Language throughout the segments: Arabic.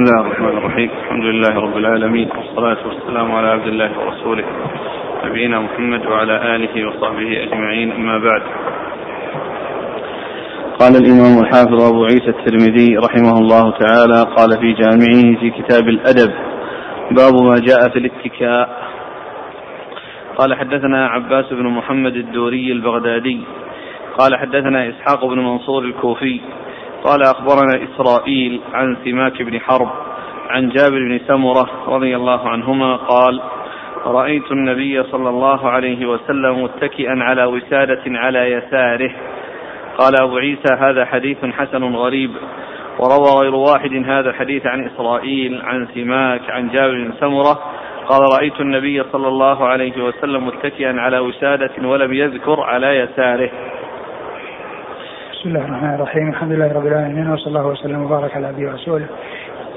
بسم الله الرحمن الرحيم. الحمد لله رب العالمين، والصلاة والسلام على عبد الله ورسوله نبينا محمد وعلى آله وصحبه أجمعين، أما بعد. قال الإمام الحافظ أبو عيسى الترمذي رحمه الله تعالى قال في جامعه في كتاب الأدب: باب ما جاء في الاتكاء. قال: حدثنا عباس بن محمد الدوري البغدادي قال: حدثنا إسحاق بن منصور الكوفي قال: أخبرنا إسرائيل عن سماك بن حرب عن جابر بن سمرة رضي الله عنهما قال: رأيت النبي صلى الله عليه وسلم متكئا على وسادة على يساره. قال أبو عيسى: هذا حديث حسن غريب، وروى غير واحد هذا الحديث عن إسرائيل عن سماك عن جابر بن سمرة قال: رأيت النبي صلى الله عليه وسلم متكئا على وسادة ولم يذكر على يساره. بسم الله الرحمن الرحيم. الحمد لله رب العالمين، وصلى الله وسلم وبارك على عبده ورسوله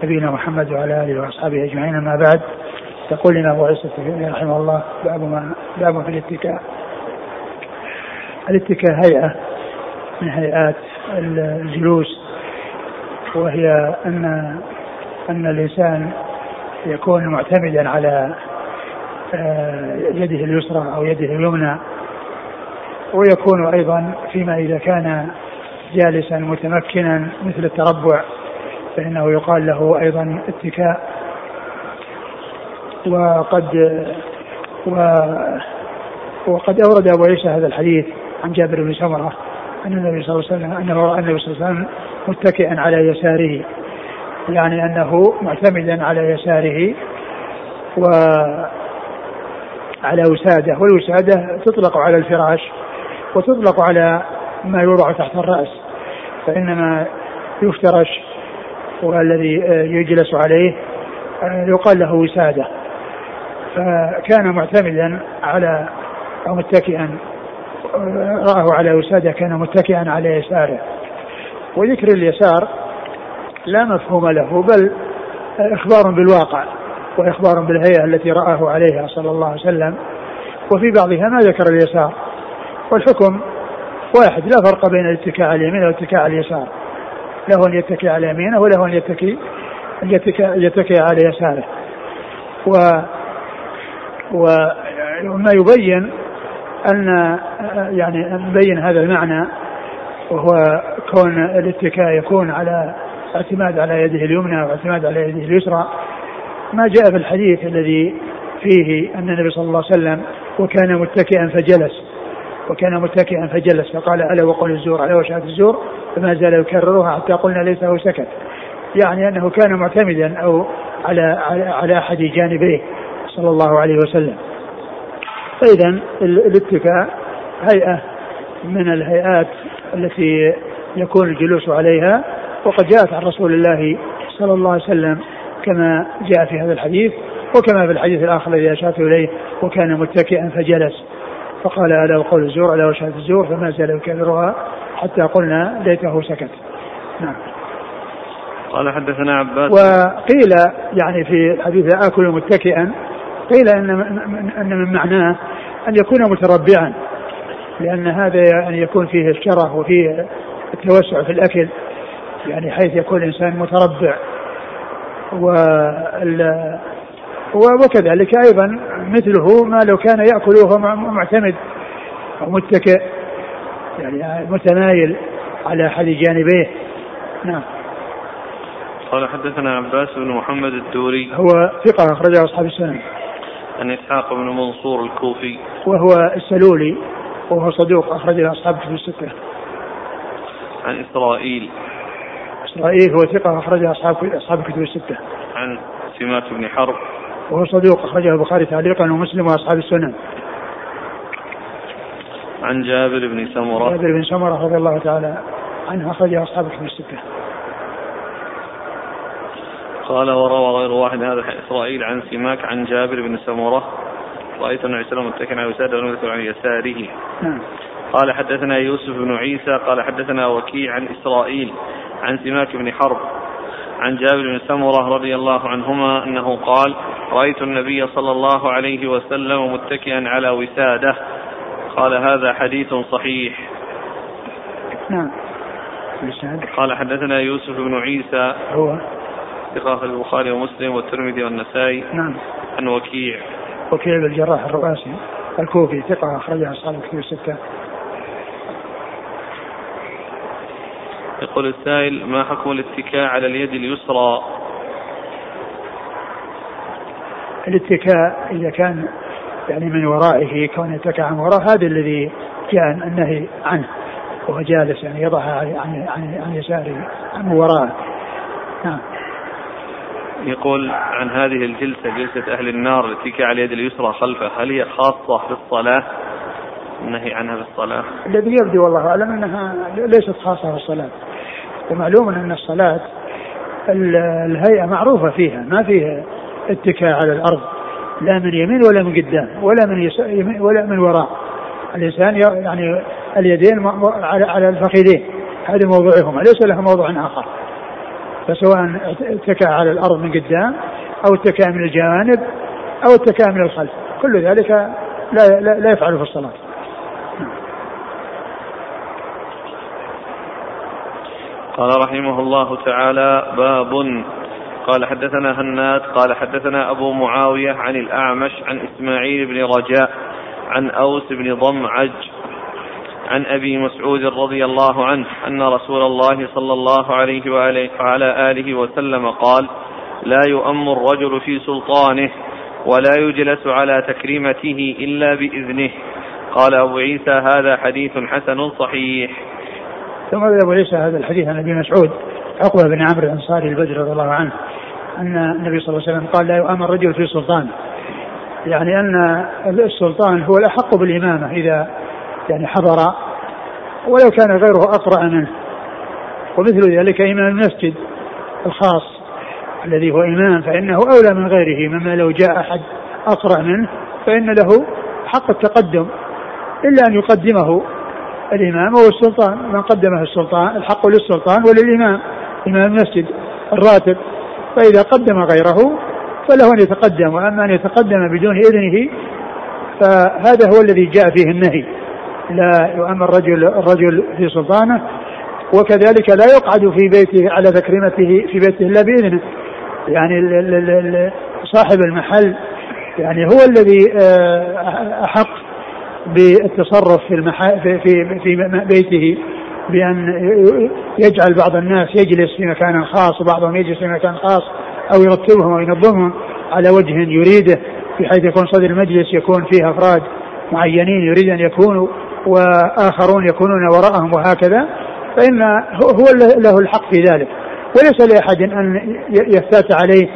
نبينا محمد وعلى آله وأصحابه أجمعين، أما بعد. تقول لنا أبو عيسى رحمه الله: باب في الاتكاء. الاتكاء هيئة من هيئات الجلوس، وهي أن الإنسان يكون معتمدا على يده اليسرى أو يده اليمنى، ويكون أيضا فيما إذا كان جالسا متمكنا مثل التربع فإنه يقال له أيضا اتكاء. وقد أورد أبو عيسى هذا الحديث عن جابر بن سمرة أن النبي صلى الله عليه وسلم متكئا على يساره، يعني أنه معتمدا على يساره وعلى وسادة. والوسادة تطلق على الفراش وتطلق على ما يوضع تحت الرأس، فإنما يفترش والذي يجلس عليه يقال له وسادة. فكان معتمدا على أو متكئا، رآه على وسادة كان متكئا على يساره. وذكر اليسار لا مفهوم له، بل إخبار بالواقع وإخبار بالهيئة التي رآه عليها صلى الله عليه وسلم، وفي بعضها ما ذكر اليسار. والحكم واحد، لا فرق بين الاتكاء على اليمين والاتكاء على اليسار، له أن يتكي على يمينه وله أن يتكي على يساره. وما يبين أن يعني نبين هذا المعنى، وهو كون الاتكاء يكون على اعتماد على يده اليمنى واعتماد على يده اليسرى، ما جاء في الحديث الذي فيه أن النبي صلى الله عليه وسلم وكان متكئا فجلس فقال: ألا وقول الزور، ألا وشهادة الزور، فما زال يكررها حتى قلنا ليس هو سكت. يعني أنه كان معتمدا أو على أحد جانبيه صلى الله عليه وسلم. فإذا الاتكاء هيئة من الهيئات التي يكون الجلوس عليها، وقد جاءت عن رسول الله صلى الله عليه وسلم كما جاء في هذا الحديث، وكما في الحديث الآخر الذي أشرت إليه: وكان متكئا فجلس فقال: ألا وقول الزور، ألا وشهادة الزور، فما زال يكررها حتى قلنا ليته سكت. نعم. قال: حدثنا عباس. وقيل يعني في الحديث آكل متكئا، قيل أن من معناه أن يكون متربعا، لأن هذا يعني يكون فيه الشره وفيه التوسع في الأكل، يعني حيث يكون الإنسان متربع. وكذلك أيضا مثله ما لو كان يأكله معتمد أو متكئ، يعني متمايل على أحد جانبيه. نعم. قال: حدثنا عباس بن محمد الدوري، هو ثقة أخرجه أصحاب السنة. عن إسحاق بن منصور الكوفي، وهو السلولي، وهو صدوق أخرجه أصحاب الستة. عن إسرائيل هو ثقة أخرجه أصحاب الكتب الستة. عن سماك بن حرب، وهو صدوق أخرجه البخاري تعليقا ومسلم وأصحاب السنن. عن جابر بن سمرة رضي الله تعالى عنه أخرجه أصحاب الكتب الستة. قال: وروى غير واحد هذا إسرائيل عن سماك عن جابر بن سمرة رأيت النبي صلى الله عليه وسلم متكئا على وسادة ولم يذكر عن يساره. قال: حدثنا يوسف بن عيسى قال: حدثنا وكيع عن إسرائيل عن سماك بن حرب عن جابر بن سمرة رضي الله عنهما أنه قال: رأيت النبي صلى الله عليه وسلم متكئا على وسادة. قال: هذا حديث صحيح. نعم. قال: حدثنا يوسف بن عيسى، هو ثقة في البخاري ومسلم والترمذي والنسائي. نعم. عن وكيع بن الجراح الرؤاسي الكوفي ثقة أخرجها أصحاب الكتب الستة. يقول السائل: ما حكم الاتكاء على اليد اليسرى؟ الاتكاء إذا كان يعني من ورائه كون يتكى عن وراء هذا الذي جاء النهي عنه وهو جالس يعني يضعها عن يساره عن وراءه. نعم. يقول عن هذه الجلسة، جلسة أهل النار، الاتكاء على اليد اليسرى خلفه، هل هي خاصة في الصلاة؟ النهي عنها في الصلاة الذي يبدو والله أعلم أنها ليست خاصة في الصلاة، ومعلوم أن الصلاة الهيئة معروفة فيها، ما فيها اتكاء على الأرض لا من يمين ولا من قدام ولا من وراء. الإنسان يعني اليدين على الفخذين، هذا موضعهما، ليس له موضع آخر، فسواء اتكى على الأرض من قدام أو اتكى من الجوانب أو اتكى من الخلف، كل ذلك لا يفعل في الصلاة. قال رحمه الله تعالى: باب. قال: حدثنا هناد قال: حدثنا أبو معاوية عن الأعمش عن إسماعيل بن رجاء عن أوس بن ضمعج عن أبي مسعود رضي الله عنه أن رسول الله صلى الله عليه وعلى آله وسلم قال: لا يؤم الرجل في سلطانه ولا يجلس على تكريمته إلا بإذنه. قال أبو عيسى: هذا حديث حسن صحيح. ثم أبو عيسى هذا الحديث عن أبي مسعود عقبة بن عامر الأنصاري البدر رضي الله عنه أن النبي صلى الله عليه وسلم قال: لا يؤم الرجل في سلطانه، يعني أن السلطان هو الأحق بالإمامة إذا يعني حضر ولو كان غيره أقرأ منه، ومثل ذلك إمام المسجد الخاص الذي هو إمام فإنه أولى من غيره، مما لو جاء أحد أقرأ منه فإن له حق التقدم، إلا أن يقدمه الإمام أو السلطان. من قدمه السلطان الحق للسلطان وللإمام، إمام المسجد الراتب، فإذا قدم غيره فله أن يتقدم، وأما أن يتقدم بدون إذنه فهذا هو الذي جاء فيه النهي: لا يؤمن الرجل في سلطانه، وكذلك لا يقعد في بيته على تكريمته في بيته إلا بإذنه. يعني صاحب المحل يعني هو الذي أحق بالتصرف في بيته، بأن يجعل بعض الناس يجلس في مكان خاص وبعضهم يجلس في مكان خاص، أو يرتبهم وينظمهم على وجه يريده، بحيث يكون صدر المجلس يكون فيه أفراد معينين يريد أن يكونوا وآخرون يكونون وراءهم وهكذا، فإن هو له الحق في ذلك، وليس لأحد أن يفتات عليه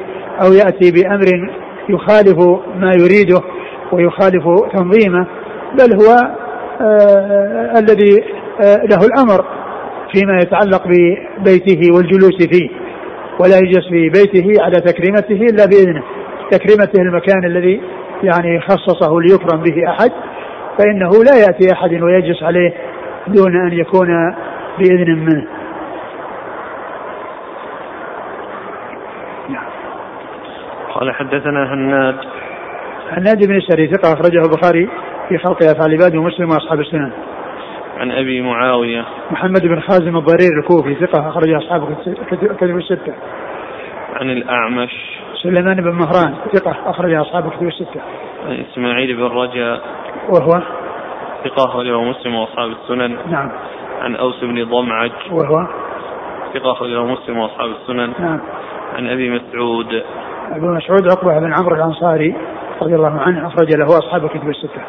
أو يأتي بأمر يخالف ما يريده ويخالف تنظيمه، بل هو الذي له الأمر فيما يتعلق ببيته والجلوس فيه، ولا يجلس في بيته على تكريمته إلا بإذنه. تكريمته المكان الذي يعني خصصه ليكرم به أحد، فإنه لا يأتي أحد ويجلس عليه دون أن يكون بإذن منه. قال: حدثنا هناد بن شريك ثقة أخرجه البخاري في خلق أفعال العباد ومسلم وأصحاب السنن. عن أبي معاوية محمد بن خازم الضرير الكوفي ثقة أخرجه أصحاب الكتب الستة. عن الأعمش سليمان بن مهران ثقة أخرجه أصحاب الكتب الستة. عن إسماعيل بن رجاء وهو ثقة أخرجه مسلم وأصحاب السنن. نعم. عن أوس بن ضمعج وهو ثقة أخرجه مسلم وأصحاب السنن. نعم. عن أبي مسعود عقبة بن عمرو الأنصاري رضي الله عنه أخرج له أصحاب الكتب الستة.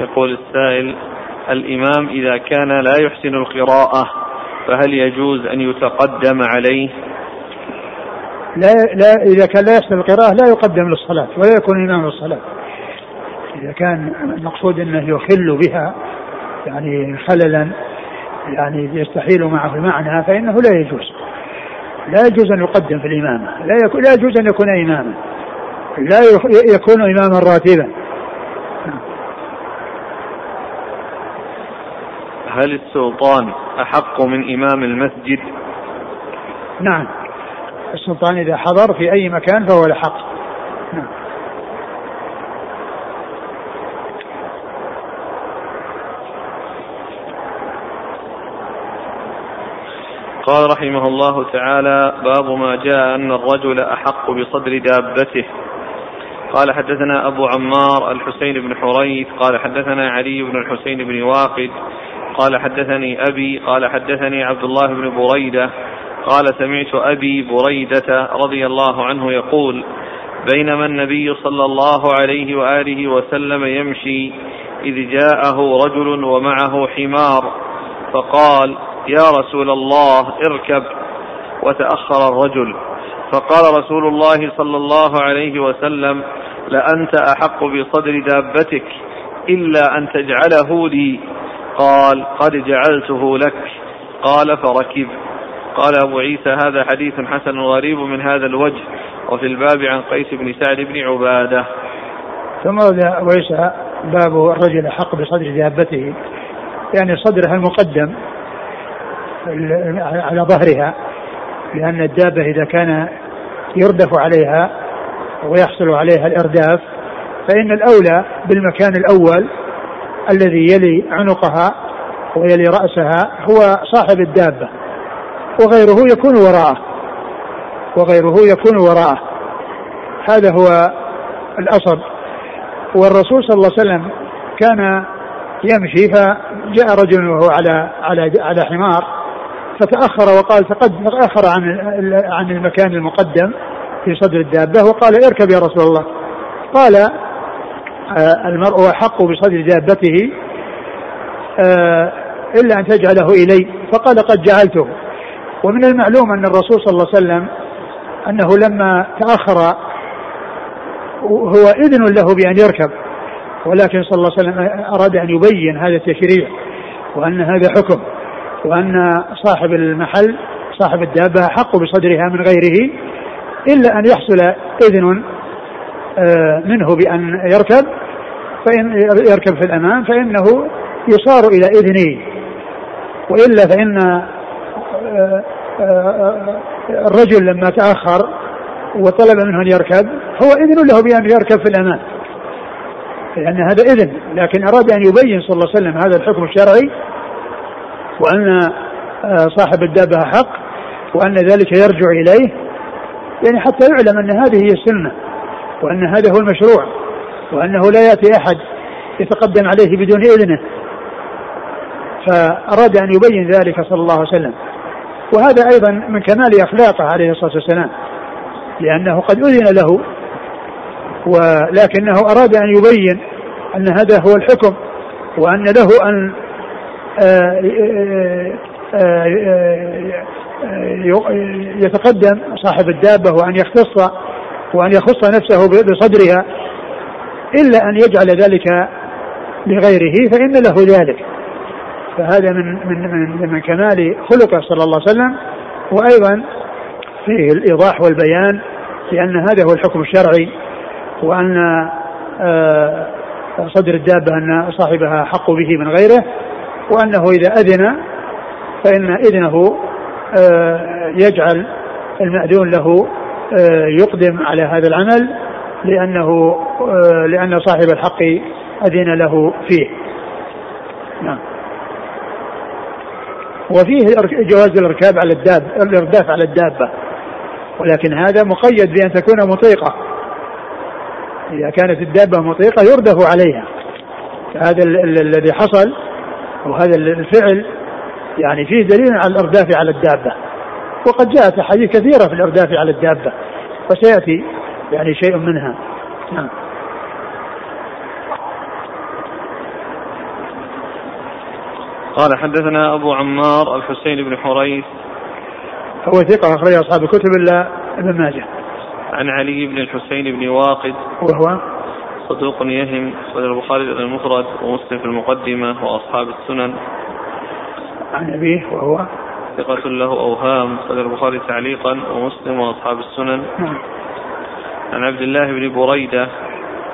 يقول السائل: الإمام إذا كان لا يحسن القراءة فهل يجوز أن يتقدم عليه؟ لا إذا كان لا يحسن القراءة لا يقدم للصلاة ولا يكون إمام للصلاة. إذا كان المقصود أنه يخل بها يعني خللا يعني يستحيل معه المعنى فإنه لا يجوز، لا يجوز أن يقدم في الإمامة، لا يجوز أن يكون إماما، لا يكون إماما راتبا. هل السلطان أحق من إمام المسجد؟ نعم، السلطان إذا حضر في أي مكان فهو الأحق. نعم. قال رحمه الله تعالى: باب ما جاء أن الرجل أحق بصدر دابته. قال: حدثنا أبو عمار الحسين بن حريث قال: حدثنا علي بن الحسين بن واقد قال: حدثني أبي قال: حدثني عبد الله بن بريدة قال: سمعت أبي بريدة رضي الله عنه يقول: بينما النبي صلى الله عليه وآله وسلم يمشي إذ جاءه رجل ومعه حمار، فقال: يا رسول الله اركب، وتأخر الرجل، فقال رسول الله صلى الله عليه وسلم: لأنت أحق بصدر دابتك إلا أن تجعله لي. قال: قد جعلته لك. قال: فركب. قال أبو عيسى: هذا حديث حسن غريب من هذا الوجه، وفي الباب عن قيس بن سعد بن عباده. ثم أبو عيسى باب الرجل أحق بصدر دابته، يعني صدرها المقدم على ظهرها، لأن الدابة إذا كان يردف عليها ويحصل عليها الإرداف فإن الأولى بالمكان الأول الذي يلي عنقها ويلي رأسها هو صاحب الدابة، وغيره يكون وراءه هذا هو الأصل. والرسول صلى الله عليه وسلم كان يمشي فجاء رجل وهو على حمار، فتأخر وقال: فقد تأخر عن المكان المقدم في صدر الدابة، وقال: اركب يا رسول الله. قال: المرء أحق بصدر دابته إلا أن تجعله إلي، فقال: قد جعلته. ومن المعلوم أن الرسول صلى الله عليه وسلم أنه لما تأخر هو إذن له بأن يركب، ولكن صلى الله عليه وسلم أراد أن يبين هذا التشريع، وأن هذا حكم، وأن صاحب المحل صاحب الدابة حق بصدرها من غيره إلا أن يحصل إذن منه بأن يركب، فإن يركب في الأمام فإنه يصار إلى إذنه، وإلا فإن الرجل لما تأخر وطلب منه أن يركب هو إذن له بأن يركب في الأمام، لأن هذا إذن، لكن أراد أن يبين صلى الله عليه وسلم هذا الحكم الشرعي، وأن صاحب الدابة حق، وأن ذلك يرجع إليه، يعني حتى يعلم أن هذه هي السنة، وأن هذا هو المشروع، وأنه لا يأتي أحد يتقدم عليه بدون إذنه، فأراد أن يبين ذلك صلى الله عليه وسلم. وهذا أيضا من كمال أخلاقه عليه الصلاة والسلام، لأنه قد أذن له ولكنه أراد أن يبين أن هذا هو الحكم، وأن له أن يتقدم صاحب الدابة، وأن يختص نفسه بصدرها، إلا أن يجعل ذلك لغيره فإن له ذلك. فهذا من من من كمال خلقه صلى الله عليه وسلم، وأيضا فيه الإيضاح والبيان، لأن هذا هو الحكم الشرعي، وأن صدر الدابة أن صاحبها حق به من غيره، وأنه إذا أذن فإن إذنه يجعل المأذون له يقدم على هذا العمل، لأنه لأن صاحب الحق أذن له فيه. نعم. وفيه جواز الإركاب على الدابة، الإرداف على الدابة، ولكن هذا مقيد بأن تكون مطيقة، إذا كانت الدابة مطيقة يردف عليها. هذا الذي حصل وهذا الفعل يعني فيه دليل على الإرداف على الدابة، وقد جاءت أحاديث كثيرة في الإرداف على الدابة، وسيأتي يعني شيء منها. نعم. قال: حدثنا أبو عمار الحسين بن حريث هو ثقة أخرج أصحاب الكتب إلا ابن ماجه، عن علي بن الحسين بن واقد وهو صدوق يهم، أخرج البخاري المفرد ومسلم في المقدمة وأصحاب السنن. عن أبيه وهو ثقة له أوهام، أخرج البخاري تعليقا ومسلم وأصحاب السنن. عن عبد الله بن بريدة،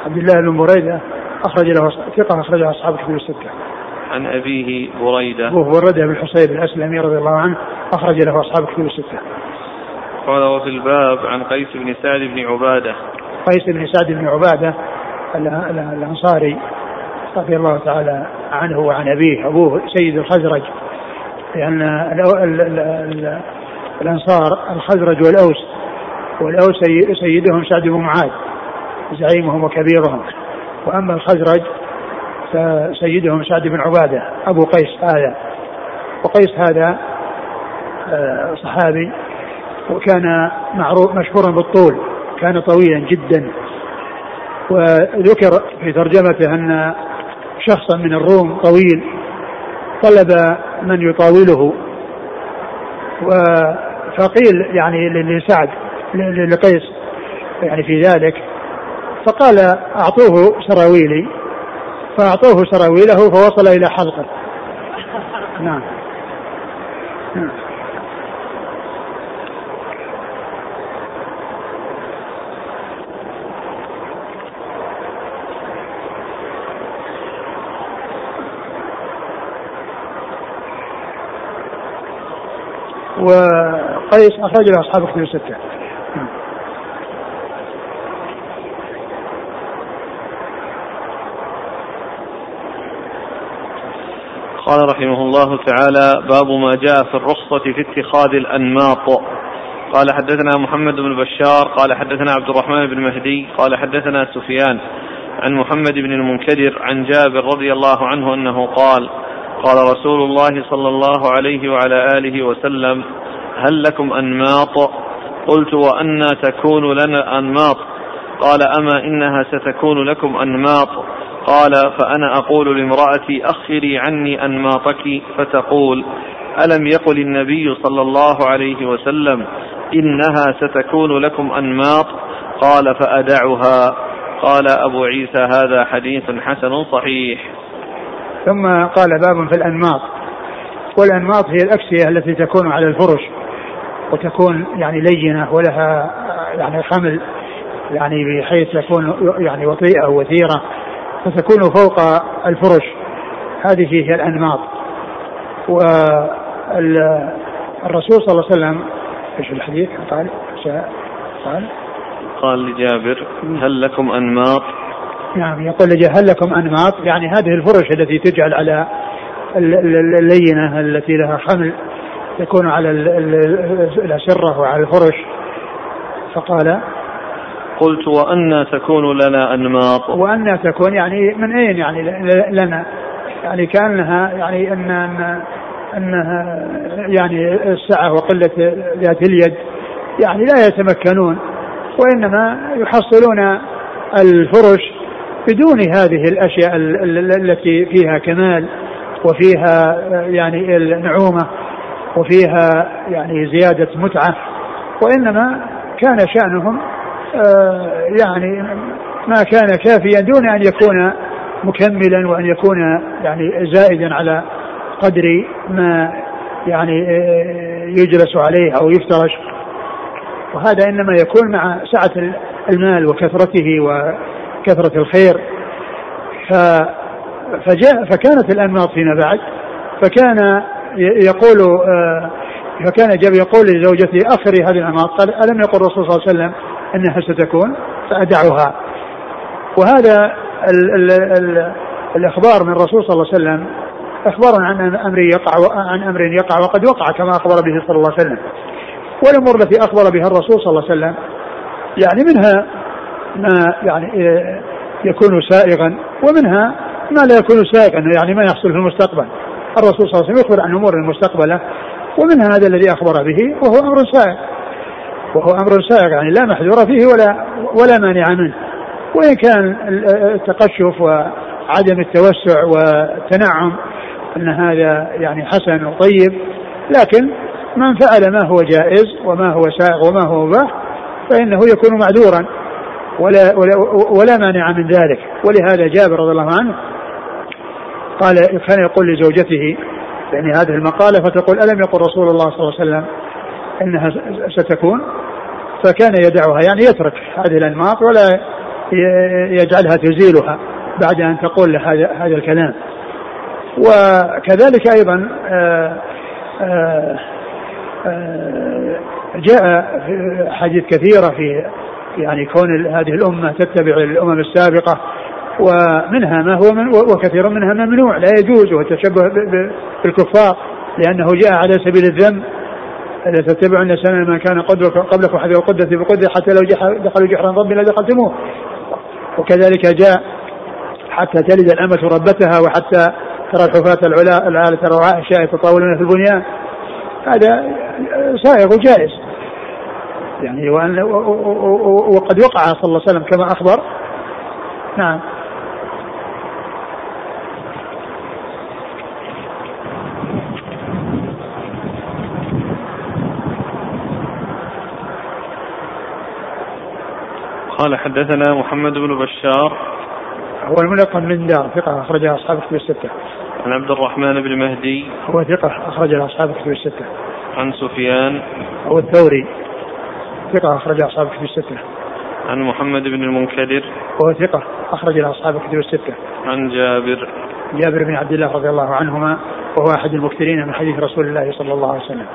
عبد الله بن بريدة أخرج له ثقة أخرج أصحاب الكتب الستة. عن أبيه بريدة وهو الردى بن حصيب الأسلمي رضي الله عنه، أخرج له أصحاب الكتب الستة. قال: وفي الباب عن قيس بن سعد بن عبادة، قيس بن سعد بن عبادة الأنصاري رضي الله تعالى عنه وعن أبيه، أبوه سيد الخزرج لأن الأنصار الخزرج والأوس، والأوس سيدهم سعد بن معاذ زعيمهم وكبيرهم، وأما الخزرج فسيدهم سعد بن عبادة أبو قيس هذا، وقيس هذا صحابي وكان معروف مشهورا بالطول، كان طويلا جدا. وذكر في ترجمته أن شخصا من الروم طويل طلب من يطاوله، فقيل يعني لسعد لقيس يعني في ذلك، فقال أعطوه سراويلي، فأعطوه سراويله فوصل إلى حلقه. نعم. وقيس أخرج له أصحاب كتب الستة. قال رحمه الله تعالى: باب ما جاء في الرخصة في اتخاذ الأنماط. قال: حدثنا محمد بن بشار قال: حدثنا عبد الرحمن بن مهدي قال: حدثنا سفيان عن محمد بن المنكدر عن جابر رضي الله عنه أنه قال: قال رسول الله صلى الله عليه وعلى آله وسلم: هل لكم أنماط؟ قلت: وأن تكون لنا أنماط؟ قال: أما إنها ستكون لكم أنماط. قال: فأنا أقول لامرأتي: أخري عني أنماطك، فتقول: ألم يقل النبي صلى الله عليه وسلم: إنها ستكون لكم أنماط؟ قال: فأدعها. قال أبو عيسى: هذا حديث حسن صحيح. ثم قال: باب في الأنماط. والأنماط هي الأكسية التي تكون على الفرش، وتكون يعني لينة ولها يعني خمل، يعني بحيث تكون يعني وطيئة وثيرة، فتكون فوق الفرش، هذه هي الأنماط. والرسول صلى الله عليه وسلم ايش الحديث قال لجابر: هل لكم أنماط؟ نعم، يقول هل لكم أنماط، يعني هذه الفرش التي تجعل على اللينة التي لها خمل، تكون على الأسرة وعلى الفرش. فقال: قلت: وأن تكون لنا أنماط. وأن تكون يعني من أين؟ يعني لنا، يعني كأنها يعني أنها يعني السعة وقلة ذات اليد يعني لا يتمكنون، وإنما يحصلون الفرش بدون هذه الأشياء التي فيها كمال وفيها يعني النعومة وفيها يعني زيادة متعة، وإنما كان شأنهم يعني ما كان كافيا دون أن يكون مكملا وأن يكون يعني زائدا على قدر ما يعني يجلس عليه أو يفترش، وهذا إنما يكون مع سعة المال وكثرته وكثرة الخير. فكانت الأنماط فيما بعد، فكان جابر يقول لزوجته: أخري هذه الأنماط. قال: ألم يقل الرسول صلى الله عليه وسلم أنها ستكون؟ فأدعها. وهذا الإخبار من الرسول صلى الله عليه وسلم إخبار عن أمر يقع وقد وقع كما أخبر به صلى الله عليه وسلم. والأمور التي أخبر بها الرسول صلى الله عليه وسلم يعني منها ما يعني يكون سائغا، ومنها ما لا يكون سائغا، يعني ما يحصل في المستقبل. الرسول صلى الله عليه وسلم يخبر عن أمور المستقبلة، ومنها هذا الذي أخبر به، وهو أمر سائغ، يعني لا محذور فيه ولا مانع منه. وإن كان التقشف وعدم التوسع والتنعم أن هذا يعني حسن وطيب، لكن من فعل ما هو جائز وما هو سائغ وما هو مباح فإنه يكون معذورا ولا مانع من ذلك. ولهذا جابر رضي الله عنه قال: كان يقول لزوجته يعني هذه المقالة، فتقول: ألم يقل رسول الله صلى الله عليه وسلم إنها ستكون؟ فكان يدعها، يعني يترك هذه الأنماط ولا يجعلها تزيلها بعد أن تقول هذا الكلام. وكذلك أيضا جاء حديث كثيرة في يعني كون هذه الأمة تتبع الأمم السابقة، ومنها ما هو وكثير منها ممنوع لا يجوز، والتشبه بالكفار، لأنه جاء على سبيل الذم: لا تتبعن سنن من كان قبلكم حذو القدة بقدة حتى لو دخلوا جحرا ربنا لدخلتموه. وكذلك جاء حتى تلد الأمة ربتها، وحتى ترى الحفاة العلى ترى عائشة يتطاولون في البنيان. هذا سائغ وجائز يعني، وقد وقع صلى الله عليه وسلم كما أخبر. نعم. قال حدثنا محمد بن بشار هو الملقب من دار، ثقة أخرجها أصحاب الكتب الستة. عن عبد الرحمن بن مهدي هو ثقة أخرجها أصحاب الكتب الستة. عن سفيان هو الثوري ثقة أخرجها أصحاب الكتب الستة. عن محمد بن المنكدر هو ثقة أخرجها أصحاب الكتب الستة. عن جابر بن عبد الله رضي الله عنهما، وهو أحد المكثرين من حديث رسول الله صلى الله عليه وسلم.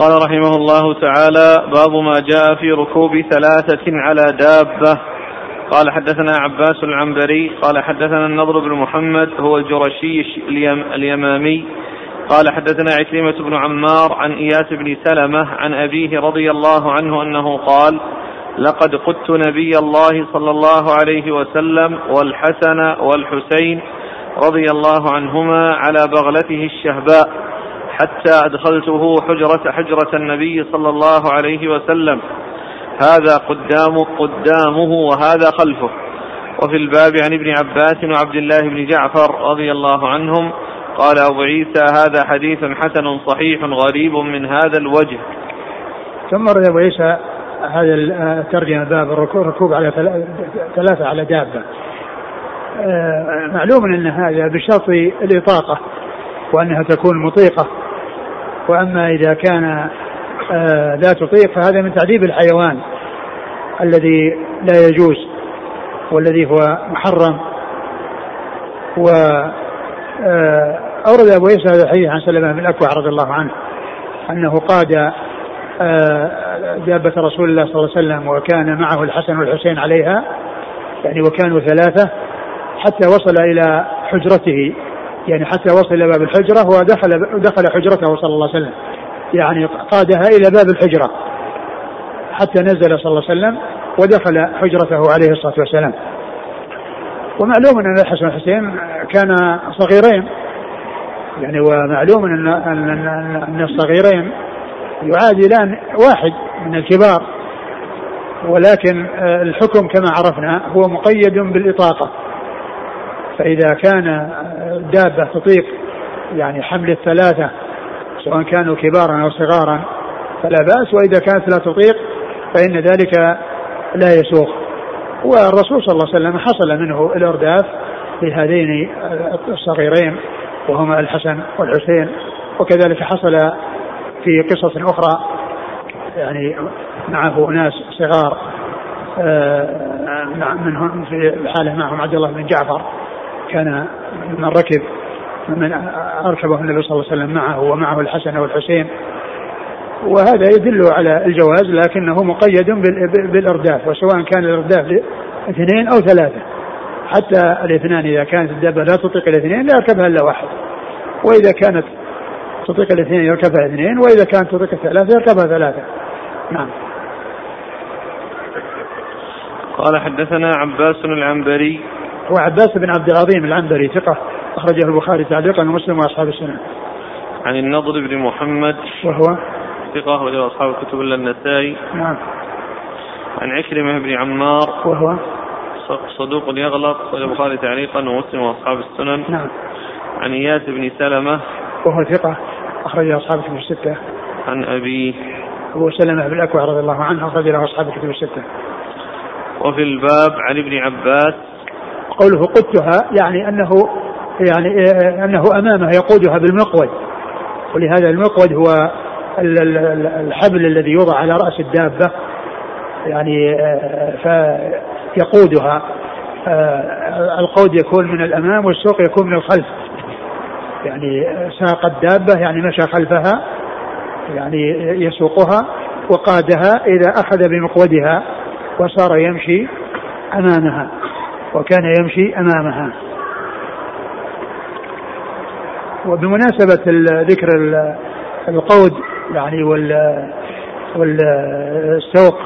قال رحمه الله تعالى: باب ما جاء في ركوب ثلاثة على دابة. قال حدثنا عباس العنبري قال حدثنا النضر بن محمد هو الجرشي اليمامي قال حدثنا عكرمة بن عمار عن إياس بن سلمة عن أبيه رضي الله عنه أنه قال: لقد قدت نبي الله صلى الله عليه وسلم والحسن والحسين رضي الله عنهما على بغلته الشهباء حتى أدخلته حجرة النبي صلى الله عليه وسلم، هذا قدامه وهذا خلفه. وفي الباب عن ابن عباس وعبد الله بن جعفر رضي الله عنهم قال أبو عيسى: هذا حديث حسن صحيح غريب من هذا الوجه. ثم رد أبو عيسى هذا الترجمة باب الركوب على ثلاثة على دابة. معلوم أن هذا بشرط الإطاقة وأنها تكون مطيقة، وأما إذا كان لا تطيق فهذا من تعذيب الحيوان الذي لا يجوز والذي هو محرم. وأورد أبو عيسى هذا الحديث عن سلمة بن الأكوع رضي الله عنه أنه قاد دابة رسول الله صلى الله عليه وسلم وكان معه الحسن والحسين عليها، يعني وكانوا ثلاثة حتى وصل إلى حجرته، يعني حتى وصل إلى باب الحجرة ودخل حجرته صلى الله عليه وسلم، يعني قادها إلى باب الحجرة حتى نزل صلى الله عليه وسلم ودخل حجرته عليه الصلاة والسلام. ومعلوم أن الحسن والحسين كانا صغيرين يعني، ومعلوم أن الصغيرين يعادلان واحد من الكبار، ولكن الحكم كما عرفنا هو مقيد بالإطاقة. فإذا كان دابة تطيق يعني حمل الثلاثة سواء كانوا كبارا أو صغارا فلا بأس، وإذا كانت لا تطيق فإن ذلك لا يسوق. والرسول صلى الله عليه وسلم حصل منه الأرداف لهذين الصغيرين وهما الحسن والحسين، وكذلك حصل في قصص أخرى يعني معه ناس صغار منهم في الحالة معهم عبد الله بن جعفر، كان من ركب من أركبه النبي صلى الله عليه وسلم معه ومعه الحسن والحسين، وهذا يدل على الجواز لكنه مقيد بالأرداف، وسواء كان الأرداف اثنين أو ثلاثة حتى الاثنان إذا كانت الدابة لا تطيق الاثنين لا يركبها إلا واحد، وإذا كانت تطيق الاثنين يركبها اثنين، وإذا كانت تطيق الثلاثة يركبها ثلاثة. نعم. قال حدثنا عباس العنبري هو عباس بن عبد العظيم العنبري ثقة أخرجه البخاري تعليقا ومسلم وأصحاب السنة. عن النضر بن محمد وهو ثقة أخرجه أصحاب الكتب إلا النسائي. نعم. عن عكرمة بن عمار وهو صدوق يغلط أخرجه البخاري تعليقا ومسلم وأصحاب السنن. نعم. عن إياس بن سلمة وهو ثقة أخرجه أصحاب الكتب الستة. عن أبي أبو سلمة بن الأكوع رضي الله عنه أخرجه أصحاب الكتب الستة. وفي الباب عن ابن عباس قوله قدتها يعني أنه أمامه يقودها بالمقود، ولهذا المقود هو الحبل الذي يوضع على رأس الدابة يعني، فيقودها. القود يكون من الأمام والسوق يكون من الخلف، يعني ساق الدابة يعني مشى خلفها يعني يسوقها وقادها إذا أخذ بمقودها وصار يمشي أمامها وكان يمشي أمامها. وبمناسبة ذكر القود يعني والسوق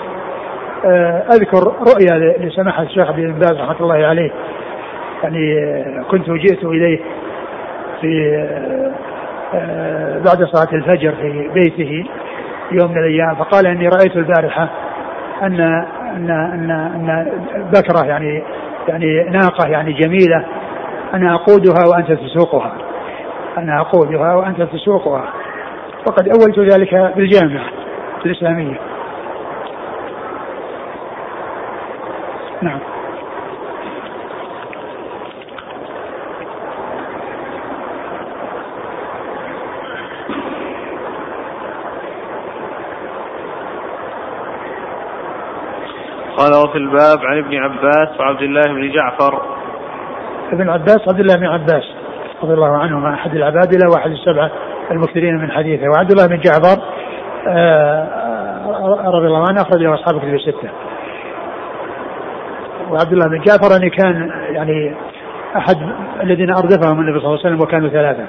أذكر رؤيا لسماحة الشيخ ابن باز رحمة الله عليه يعني كنت جئت إليه في بعد صلاة الفجر في بيته يوم من الأيام فقال إني رأيت البارحة أن بكرة يعني ناقة يعني جميلة أنا أقودها وأنت تسوقها وقد أولت ذلك بالجامعة الإسلامية. نعم. قال وفي الباب عن ابن عباس وعبد الله بن جعفر. ابن عباس عبد الله بن عباس رضي الله عنهما أحد العبادلة واحد السبعة المكثرين من حديثه, وعبد الله بن جعفر رضي الله عنه أخرج له أصحاب الكتب الستة. وعبد الله بن جعفر أن كان يعني أحد الذين أردفهم النبي صلى الله عليه وسلم وكانوا ثلاثة,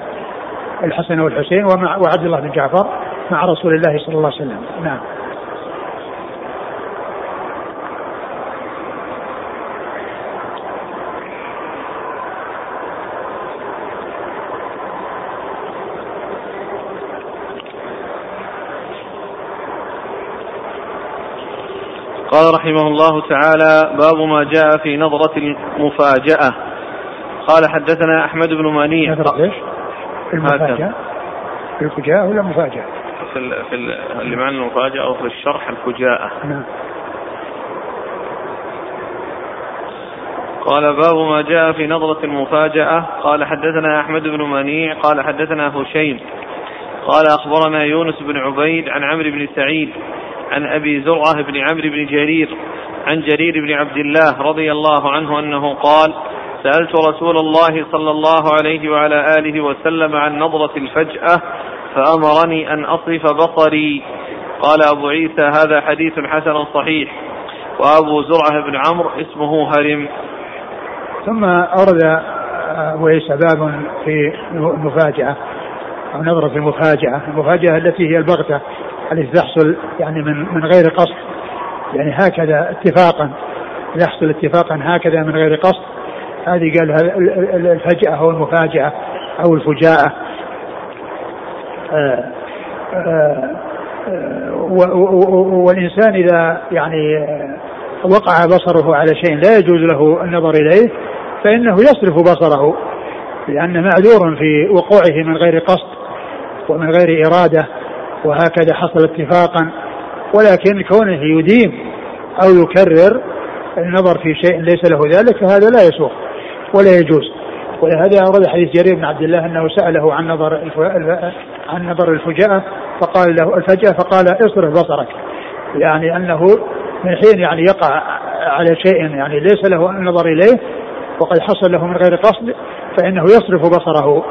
الحسن والحسين وعبد الله بن جعفر مع رسول الله صلى الله عليه وسلم. نعم. قال رحمه الله تعالى باب ما جاء في نظرة المفاجأة. قال حدثنا أحمد بن منيع. نظرة ايش؟ المفاجأة الفجاءة ولا مفاجأة؟ في اللي معنى المفاجأة أو في الشرح الفجاءة. قال باب ما جاء في نظرة المفاجأة. قال حدثنا أحمد بن منيع قال حدثنا هشيم قال أخبرنا يونس بن عبيد عن عمرو بن سعيد عن أبي زرعة بن عمرو بن جرير عن جرير بن عبد الله رضي الله عنه أنه قال سألت رسول الله صلى الله عليه وعلى آله وسلم عن نظرة الفجأة فأمرني أن أصرف بصري. قال أبو عيسى هذا حديث حسن صحيح, وأبو زرعة بن عمرو اسمه هرم. ثم أورد أبو عيسى باب في المفاجأة أو نظرة المفاجأة, المفاجأة التي هي البغتة التي تحصل يعني من غير قصد, يعني هكذا اتفاقا يحصل اتفاقا هكذا من غير قصد, هذه قالها الفجأة أو المفاجأة أو الفجاءة. والإنسان إذا يعني وقع بصره على شيء لا يجوز له النظر إليه فإنه يصرف بصره, لأن معذور في وقوعه من غير قصد ومن غير إرادة وهكذا حصل اتفاقا. ولكن كونه يديم أو يكرر النظر في شيء ليس له ذلك فهذا لا يسوق ولا يجوز. ولهذا أورد حديث جرير بن عبد الله أنه سأله عن نظر الفجأة فقال له الفجأة فقال اصرف بصرك, يعني أنه من حين يعني يقع على شيء يعني ليس له النظر إليه وقد حصل له من غير قصد فإنه يصرف بصره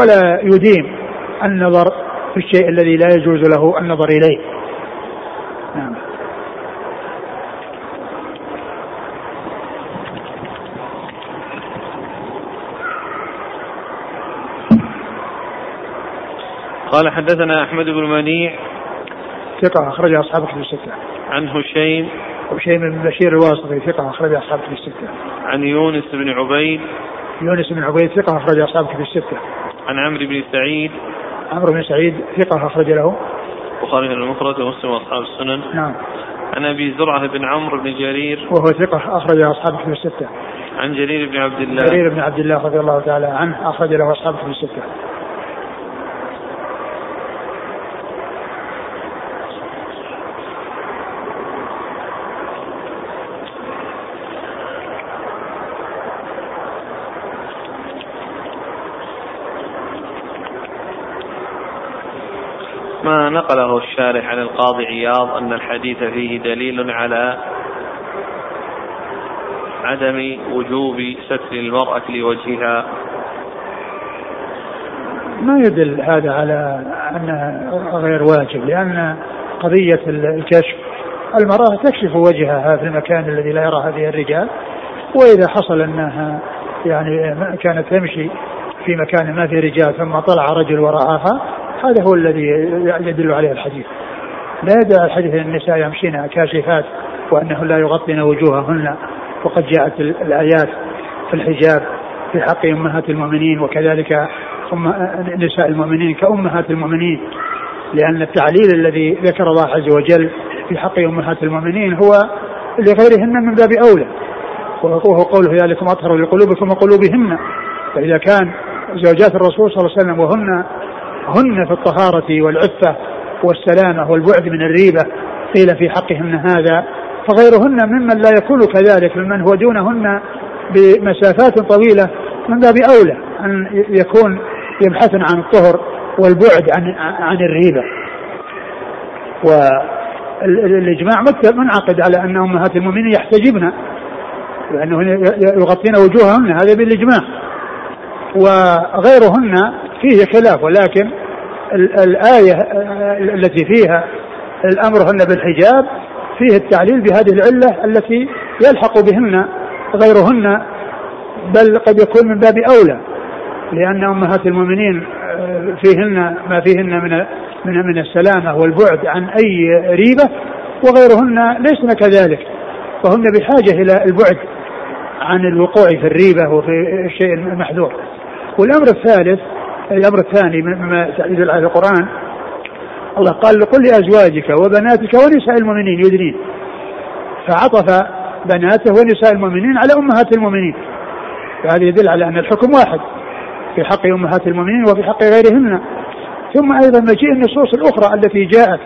ولا يديم النظر في الشيء الذي لا يجوز له النظر إليه. نعم. قال حدثنا أحمد بن منيع ثقة أخرج أصحاب الكتب الستة. عن هشيم بن بشير الواسطي ثقة أخرج أصحاب الكتب الستة. عن يونس بن عبيد ثقة أخرج أصحاب الكتب الستة. عن عمرو بن سعيد ثقة أخرج له البخاري المفرد ومسلم وأصحاب السنن. نعم. عن أبي زرعة بن عمرو بن جرير وهو ثقة أخرج أصحاب الكتب الستة. عن جرير بن عبد الله رضي الله تعالى عنه أخرج له أصحاب الكتب الستة. ما نقله الشارح عن القاضي عياض أن الحديث فيه دليل على عدم وجوب ستر المرأة لوجهها ما يدل هذا على أنه غير واجب, لأن قضية الكشف المرأة تكشف وجهها في المكان الذي لا يراها فيه الرجال, وإذا حصل أنها يعني كانت تمشي في مكان ما فيه رجال ثم طلع رجل وراءها, هذا هو الذي يدل عليه الحديث. لا يدل الحديث النساء يمشين كاشفات وأنه لا يغطين وجوههن, وقد جاءت الآيات في الحجاب في حق أمهات المؤمنين وكذلك نساء المؤمنين كأمهات المؤمنين, لأن التعليل الذي ذكر الله عز وجل في حق أمهات المؤمنين هو لغيرهن من باب أولى, وهو قوله ذلكم أطهر لقلوبكم وقلوبهن, فإذا كان زوجات الرسول صلى الله عليه وسلم وهن في الطهارة والعفة والسلامة والبعد من الريبة قيل في حقهن هذا, فغيرهن ممن لا يكون كذلك ممن هو دونهن بمسافات طويلة من باب أولى أن يكون يبحثن عن الطهر والبعد عن الريبة. والإجماع منعقد على أن أمهات المؤمنين يحتجبن لأنهن يغطين وجوههن, هذا بالإجماع, وغيرهن فيه خلاف, ولكن الآية التي فيها الأمرهن بالحجاب فيه التعليل بهذه العلة التي يلحق بهن غيرهن, بل قد يكون من باب أولى, لأن أمهات المؤمنين فيهن ما فيهن من السلامة والبعد عن أي ريبة, وغيرهن ليسن كذلك, فهن بحاجة إلى البعد عن الوقوع في الريبة وفي الشيء المحذور. والأمر الثالث الأمر الثاني مما تعليل على القرآن, الله قال لقل لأزواجك وبناتك ونساء المؤمنين يدنين, فعطف بناته ونساء المؤمنين على أمهات المؤمنين, فهذا يدل على أن الحكم واحد في حق أمهات المؤمنين وفي حق غيرهن. ثم أيضا مجيء النصوص الأخرى التي جاءت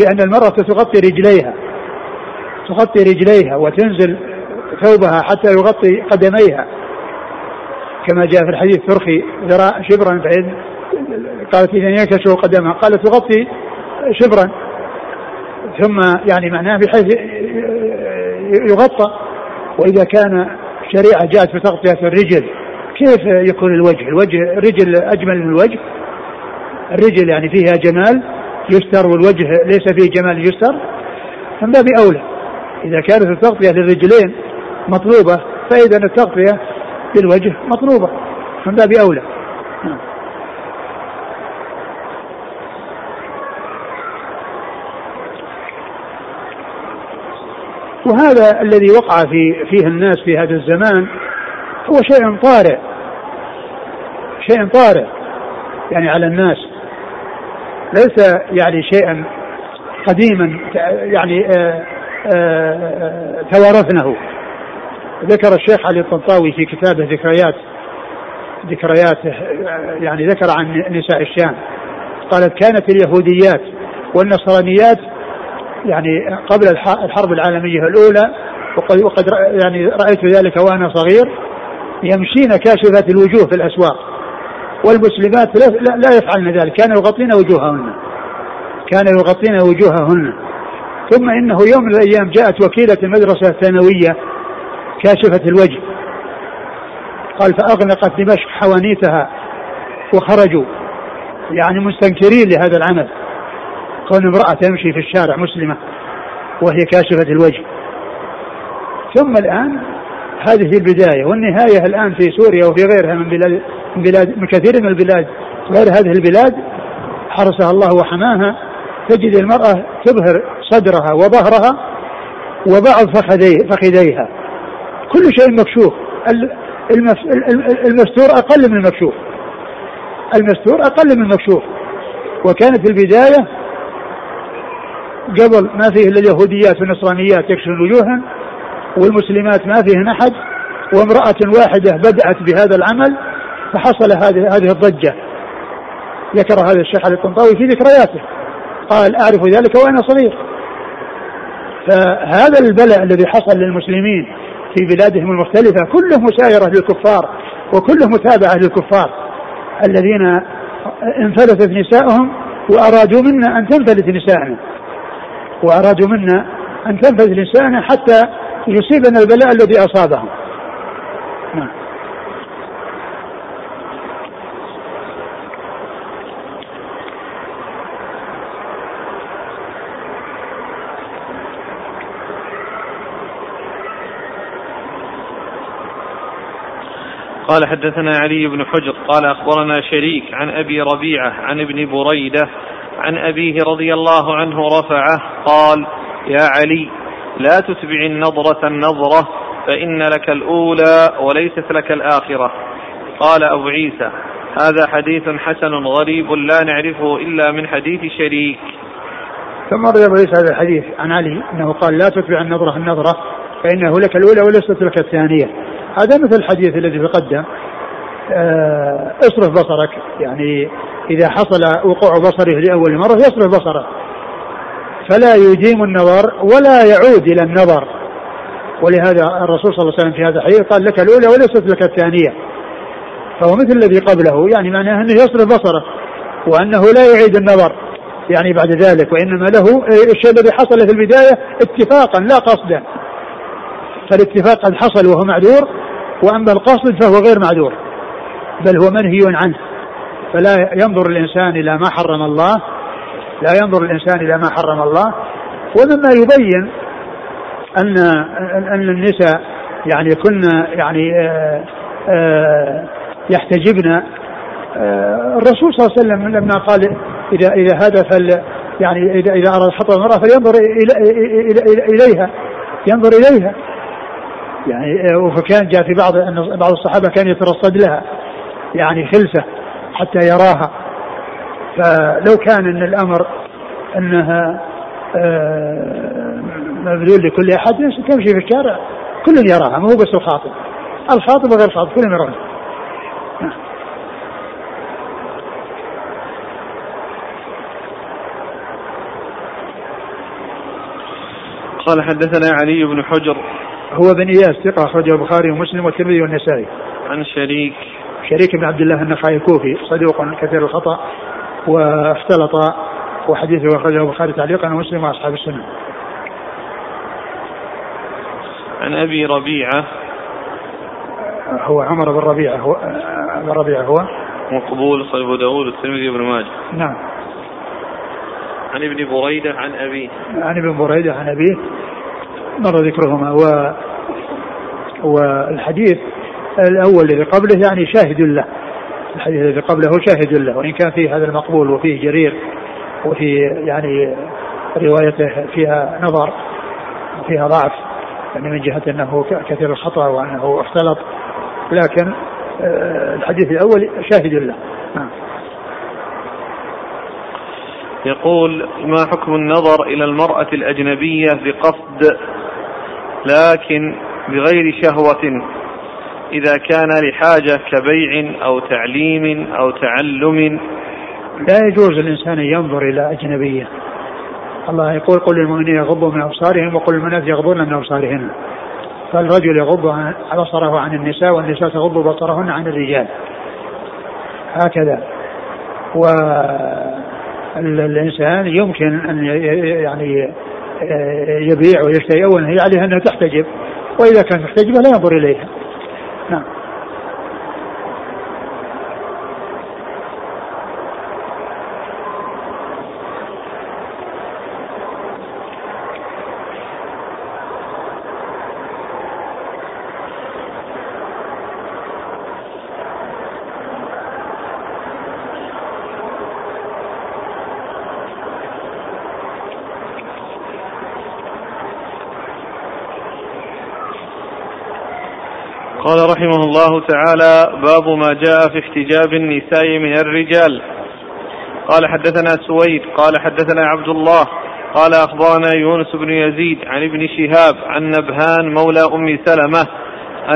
بأن المرأة تغطي رجليها وتنزل ثوبها حتى يغطي قدميها, كما جاء في الحديث ترخي ذراع شبرا فإن قالت إذن ينكشف قدمها, قالت تغطي شبرا, ثم يعني معناه بحيث يغطى. وإذا كان شريعة جاءت في تغطية الرجل كيف يكون الوجه الرجل أجمل من الوجه, الرجل يعني فيها جمال يستر والوجه ليس فيه جمال يستر, من باب أولى إذا كانت التغطية للرجلين مطلوبة فإذا التغطية للوجه مطلوبة من باب أولى. وهذا الذي وقع فيه الناس في هذا الزمان هو شيء طارئ يعني على الناس, ليس يعني شيئا قديما يعني توارثناه. ذكر الشيخ علي الطنطاوي في كتابه ذكريات يعني ذكر عن نساء الشام, قالت كانت اليهوديات والنصرانيات يعني قبل الحرب العالمية الأولى, وقد يعني رأيت ذلك وأنا صغير, يمشين كاشفات الوجوه في الأسواق, والمسلمات لا يفعلن ذلك, كانوا يغطين وجوههن. ثم إنه يوم من الأيام جاءت وكيلة المدرسة الثانوية كاشفة الوجه, قال فأغلقت دمشق حوانيتها وخرجوا يعني مستنكرين لهذا العمل, كون امرأة تمشي في الشارع مسلمة وهي كاشفة الوجه. ثم الآن هذه البداية والنهاية, الآن في سوريا وفي غيرها من بلاد من كثير من البلاد غير هذه البلاد حرسها الله وحماها, تجد المرأة تبهر صدرها وظهرها وبعض فخذيها, كل شيء مكشوف, المستور أقل من المكشوف. وكانت البداية قبل ما فيه اليهوديات والنصرانيات يكشفن وجوههن, والمسلمات ما فيهن أحد, وامرأة واحدة بدأت بهذا العمل فحصل هذه الضجة. ذكر هذا الشيخ علي الطنطاوي في ذكرياته, قال أعرف ذلك وأنا صغير. فهذا البلاء الذي حصل للمسلمين في بلادهم المختلفة كله مسايرة للكفار وكله متابعة للكفار الذين انفلتت نسائهم وأرادوا منا أن تنفلت نسائنا حتى يصيبنا البلاء الذي أصابهم. قال حدثنا علي بن حجر قال أخبرنا شريك عن أبي ربيعة عن ابن بريدة عن أبيه رضي الله عنه رفعه قال يا علي لا تتبع النظرة فإن لك الأولى وليست لك الآخرة. قال أبو عيسى هذا حديث حسن غريب لا نعرفه إلا من حديث شريك. ثم روى أبو عيسى هذا الحديث عن علي أنه قال لا تتبع النظرة فإنه لك الأولى وليست لك الثانية. هذا مثل الحديث الذي تقدم اصرف بصرك, يعني إذا حصل وقوع بصره لأول مرة يصرف بصره فلا يديم النظر ولا يعود إلى النظر, ولهذا الرسول صلى الله عليه وسلم في هذا الحديث قال لك الأولى وليست لك الثانية, فهو مثل الذي قبله, يعني معناه أنه يصرف بصره وأنه لا يعيد النظر يعني بعد ذلك, وإنما له الشيء الذي حصل في البداية اتفاقا لا قصدا, فالاتفاق قد حصل وهو معذور, وأما القصد فهو غير معذور بل هو منهي عنه. فلا ينظر الإنسان إلى ما حرم الله, لا ينظر الإنسان إلى ما حرم الله. ومما يبين أن النساء يعني كنا يعني يحتجبن, الرسول صلى الله عليه وسلم لما قال إذا هذا فل يعني إذا أراد حط المرأة فلينظر إليها, ينظر إليها يعني. وكان جاء في بعض الصحابة كان يترصد لها يعني خلسة حتى يراها. فلو كان ان الامر انها مبذول لكل احد تمشي في الشارع كل يراها, ما هو بس الخاطب, الخاطب وغير الخاطب كل يراها. قال حدثنا علي بن حجر هو بن اياس ثقة أخرجه البخاري ومسلم والترمذي والنسائي. عن شريك بن عبد الله النخعي الكوفي صدوق كثير الخطأ واختلط, وحديثه أخرجه البخاري تعليقا ومسلم وأصحاب السنة. عن أبي ربيعة هو عمرو بن ربيعة هو مقبول صلى أبو داود والترمذي وابن ماجه. نعم. عن ابن بريدة عن أبيه مر ذكرهما. والحديث الأول الذي قبله يعني شاهد له, الحديث الذي قبله شاهد له, وإن كان فيه هذا المقبول وفيه جرير وفي يعني روايته فيها نظر وفيها ضعف يعني من جهة أنه كثير الخطأ وأنه اختلط, لكن الحديث الأول شاهد له. يقول ما حكم النظر إلى المرأة الأجنبية بقصد لكن بغير شهوة إذا كان لحاجة كبيع أو تعليم أو تعلم؟ لا يجوز الإنسان ينظر إلى أجنبية. الله يقول قل للمؤمنين يغضوا من أبصارهم وقل للمؤمنات يغضون من أبصارهن, فالرجل يغض بصره عن النساء والنساء تغض بصرهن عن الرجال, هكذا. والإنسان يمكن أن يعني يبيع ويشتري, أولا هي عليها أنها تحتجب, وإذا كانت محتجبة لا ينظر إليها. نعم. قال رحمه الله تعالى باب ما جاء في احتجاب النساء من الرجال. قال حدثنا سويد قال حدثنا عبد الله قال أخبرنا يونس بن يزيد عن ابن شهاب عن نبهان مولى أم سلمة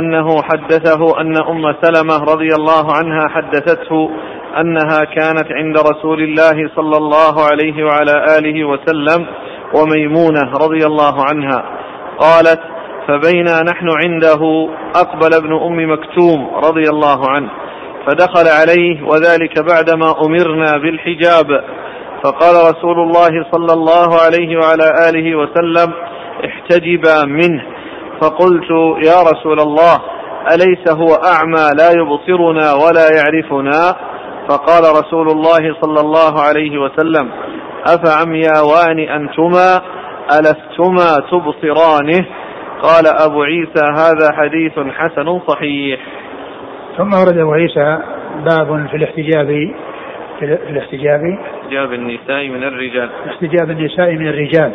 أنه حدثه أن أم سلمة رضي الله عنها حدثته أنها كانت عند رسول الله صلى الله عليه وعلى آله وسلم وميمونة رضي الله عنها قالت فبينا نحن عنده أقبل ابن أم مكتوم رضي الله عنه فدخل عليه وذلك بعدما أمرنا بالحجاب, فقال رسول الله صلى الله عليه وعلى آله وسلم احتجبا منه, فقلت يا رسول الله أليس هو أعمى لا يبصرنا ولا يعرفنا؟ فقال رسول الله صلى الله عليه وسلم أفعمياوان أنتما ألستما تبصرانه؟ قال أبو عيسى هذا حديث حسن صحيح. ثم ورد أبو عيسى باب في الاحتجاب احتجاب النساء من الرجال. احتجاب النساء من الرجال.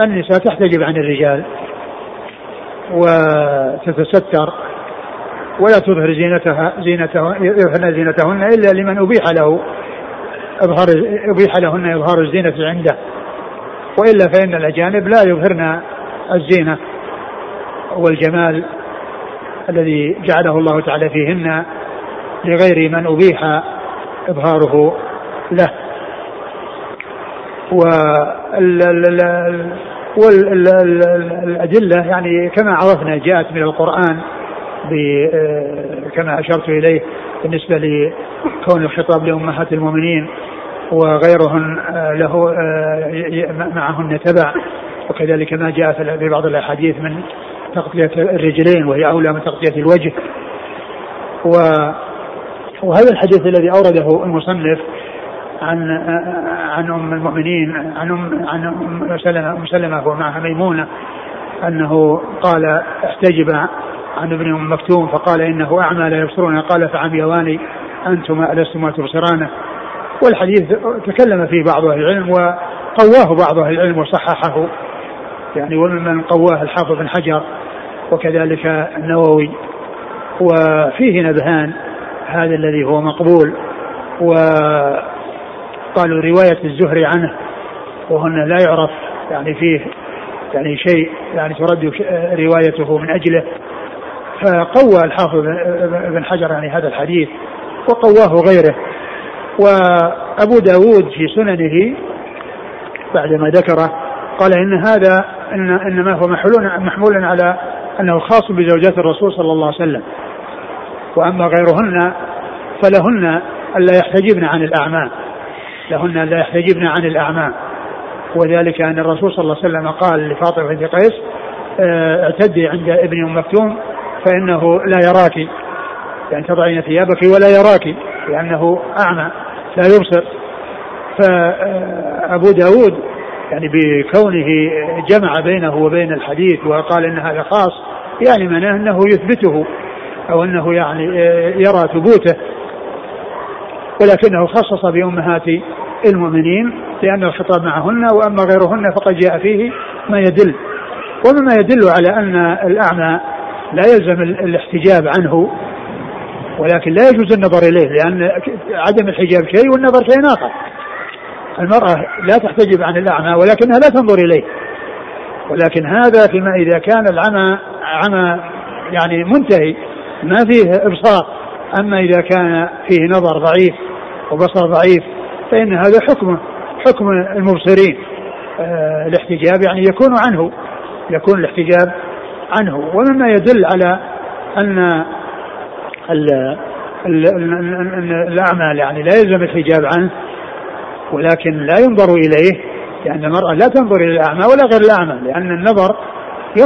النساء تحتجب عن الرجال وتتستر ولا تظهر زينتهن إلا لمن أبيح لهن إظهار الزينة عنده, وإلا فإن الأجانب لا يظهرن الزينة والجمال الذي جعله الله تعالى فيهن لغير من أبيح إظهاره له. والأدلة يعني كما عرفنا جاءت من القرآن كما أشرت إليه بالنسبة لكون الخطاب لأمهات المؤمنين وغيرهن له معهن تبع, وكذلك ما جاء في بعض الأحاديث من تغطية الرجلين وهي أولى من تغطية الوجه. وهذا الحديث الذي أورده المصنف عن أم المؤمنين عن أم سلمة ومعها ميمونة أنه قال احتجب عن ابن أم مكتوم فقال إنه أعمى لا يبصرون, قال فعميواني أنتما ألستما تبصرانه. والحديث تكلم فيه بعض أهل العلم وقواه بعض أهل العلم وصححه, يعني وممن قواه الحافظ بن حجر وكذلك النووي. وفيه نبهان, هذا الذي هو مقبول, وقالوا رواية الزهري عنه وهن لا يعرف يعني فيه يعني شيء يعني ترد روايته من أجله, فقوى الحافظ بن حجر يعني هذا الحديث وقواه غيره. وأبو داود في سننه بعدما ذكره قال إن هذا إنما هو محمول على أنه خاص بزوجات الرسول صلى الله عليه وسلم, وأما غيرهن فلهن ألا يحتجبن عن الأعمى, لهن ألا يحتجبن عن الأعمى, وذلك أن الرسول صلى الله عليه وسلم قال لفاطمة بنت قيس اعتدي عند ابن أم مكتوم فإنه لا يراك, يعني تضعين ثيابك ولا يراك لأنه أعمى لا يبصر. فأبو داود يعني بكونه جمع بينه وبين الحديث وقال إن هذا خاص يعني معناه أنه يثبته أو أنه يعني يرى ثبوته, ولكنه خصص بأمهات المؤمنين لأن الخطاب معهن, وأما غيرهن فقد جاء فيه ما يدل. ومما يدل على أن الأعمى لا يلزم الاحتجاب عنه, ولكن لا يجوز النظر إليه, لأن عدم الحجاب شيء والنظر شيء آخر. المرأة لا تحتجب عن الأعمى ولكنها لا تنظر إليه, ولكن هذا فيما إذا كان العمى عمى يعني منتهي ما فيه إبصار. أما إذا كان فيه نظر ضعيف وبصر ضعيف فإن هذا حكم المبصرين. الاحتجاب يعني يكون الاحتجاب عنه. ومما يدل على أن الأعمى يعني لا يلزم الحجاب عنه ولكن لا ينظر إليه, لأن المرأة لا تنظر إلى الأعمى ولا غير الأعمى, لأن النظر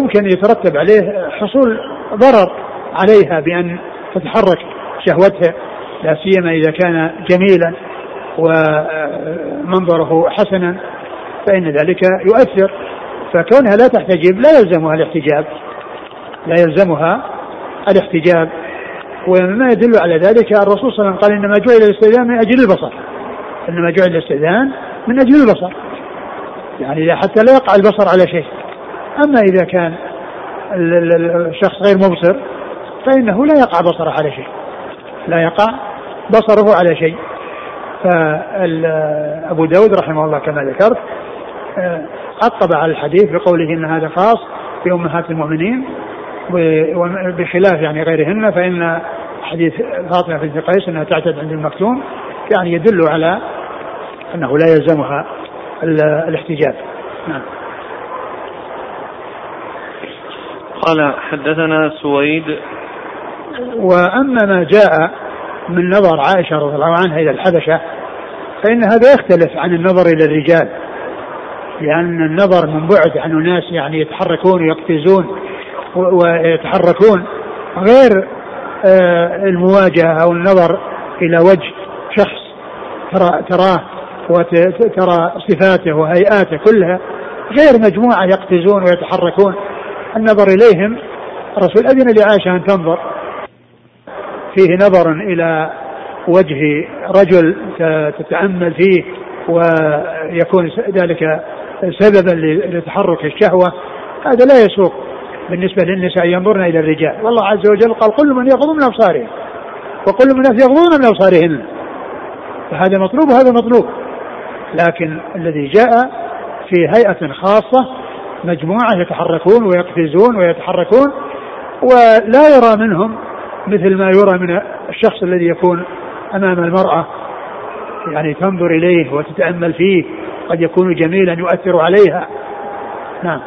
يمكن يترتب عليه حصول ضرر عليها بأن تتحرك شهوتها, لا سيما إذا كان جميلا ومنظره حسنا فإن ذلك يؤثر. فكونها لا تحتجب لا يلزمها الاحتجاب. ومما يدل على ذلك الرسول صلى الله عليه وسلم قال إنما جعل الاستئذان من أجل البصر, إنما جعل الاستئذان من أجل البصر, يعني حتى لا يقع البصر على شيء. أما إذا كان الشخص غير مبصر فإنه لا يقع بصره على شيء, لا يقع بصره على شيء. فأبو داود رحمه الله كما ذكرت عقب على الحديث بقوله إن هذا خاص بأمهات المؤمنين بخلاف يعني غيرهن, فإن حديث فاطمة بنت قيس أنها تعتد عند المكتوم يعني يدل على أنه لا يلزمها الاحتجاب. نعم. قال حدثنا سويد. وأما ما جاء من نظر عائشة رضي الله عنها إلى الحبشة فإن هذا يختلف عن النظر إلى الرجال, لأن النظر من بعد عن أناس يعني يتحركون ويقفزون ويتحركون غير المواجهة أو النظر إلى وجه شخص تراه وترى صفاته وهيئاته كلها, غير مجموعة يقفزون ويتحركون. النظر إليهم رسول أذن لعائشة أن تنظر فيه نظر إلى وجه رجل تتأمل فيه ويكون ذلك سببا لتحرك الشهوة, هذا لا يسوق بالنسبة للنساء ينظرن إلى الرجال. والله عز وجل قال كل من يغضون من أبصارهم وكل من يغضون من أبصارهن, فهذا مطلوب وهذا مطلوب, لكن الذي جاء في هيئة خاصة مجموعة يتحركون ويقفزون ويتحركون ولا يرى منهم مثل ما يرى من الشخص الذي يكون أمام المرأة, يعني تنظر إليه وتتأمل فيه, قد يكون جميلا يؤثر عليها. نعم.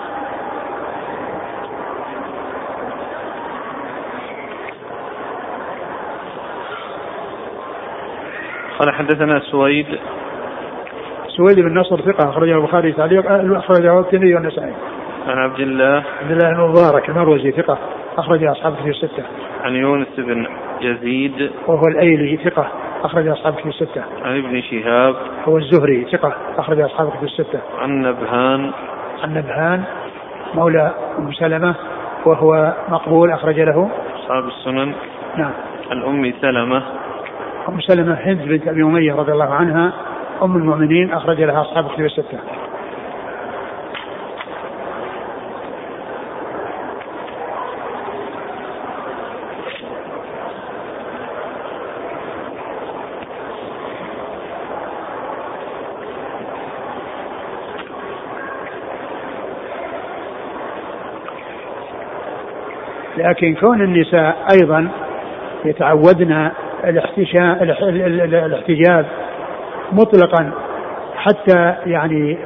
قال حدثنا سويد بن نصر ثقة أخرجه البخاري تعليقا, أخرجه الترمذي والنسائي. عن عبد الله بن مبارك المروزي ثقة أخرج أصحابه في الستة. عن يونس بن يزيد وهو الأيلي ثقة أخرج أصحابه في الستة. عن ابن شهاب هو الزهري ثقة أخرج أصحابه في الستة. عن نبهان مولى أم سلمة وهو مقبول أخرج له أصحاب السنن. نعم. عن أم سلمة هند بنت أبي أمية رضي الله عنها أم المؤمنين أخرج لها أصحاب الكتب الستة. لكن كون النساء أيضا يتعودن الاحتجاب مطلقا حتى يعني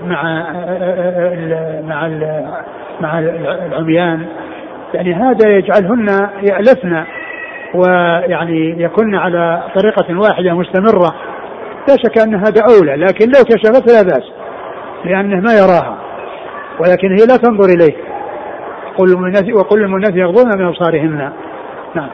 مع العميان, يعني هذا يجعلهن يألفن ويعني يكن على طريقة واحدة مستمرة, لا شك أن هذا أولى, لكن لو كشفت لا بأس لأنه ما يراها, ولكن هي لا تنظر إليه. وقل للمؤمنات يغضضن من أبصارهن. نعم.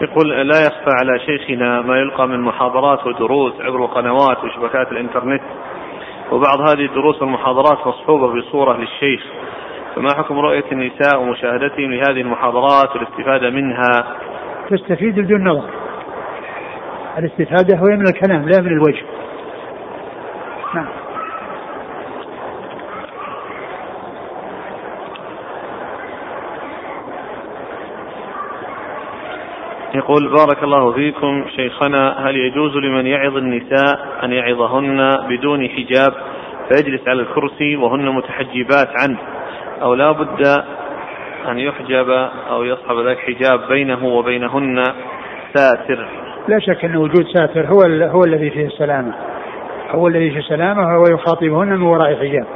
يقول لا يخفى على شيخنا ما يلقى من محاضرات ودروس عبر القنوات وشبكات الانترنت, وبعض هذه الدروس والمحاضرات مصحوبة بصورة للشيخ, فما حكم رؤية النساء ومشاهدتهم لهذه المحاضرات والاستفادة منها؟ تستفيد بدون نظر, الاستفادة هو من الكلام لا من الوجه. نعم. يقول بارك الله فيكم شيخنا, هل يجوز لمن يعظ النساء أن يعظهن بدون حجاب فيجلس على الكرسي وهن متحجبات عنه, أو لا بد أن يحجب أو يصحب ذلك حجاب بينه وبينهن ساتر؟ لا شك أن وجود ساتر هو الذي فيه السلامة, هو يخاطبهن من وراء حجاب,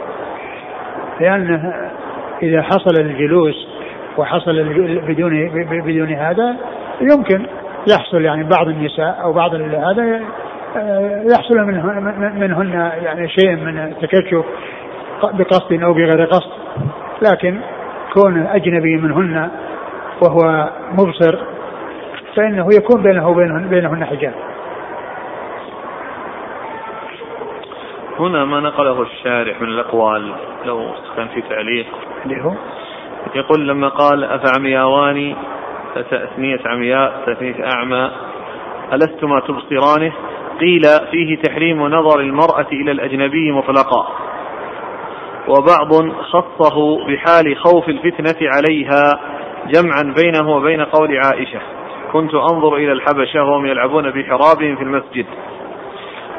لأن إذا حصل الجلوس وحصل بدون هذا يمكن يحصل يعني بعض النساء أو بعض هذا يحصل منهن يعني شيء من التكشف بقصد أو بغير قصد, لكن كون أجنبي منهن وهو مبصر فإنه يكون بينه وبينهن حجاب. هنا ما نقله الشارح من الأقوال لو كان في تعليق له, يقول لما قال أفعمياواني تأثنية عمياء تأثنية أعمى ألستما تبصرانه, قيل فيه تحريم نظر المرأة إلى الأجنبي مطلقا, وبعض خصه بحال خوف الفتنة عليها جمعا بينه وبين قول عائشة كنت أنظر إلى الحبشة وهم يلعبون بحرابهم في المسجد.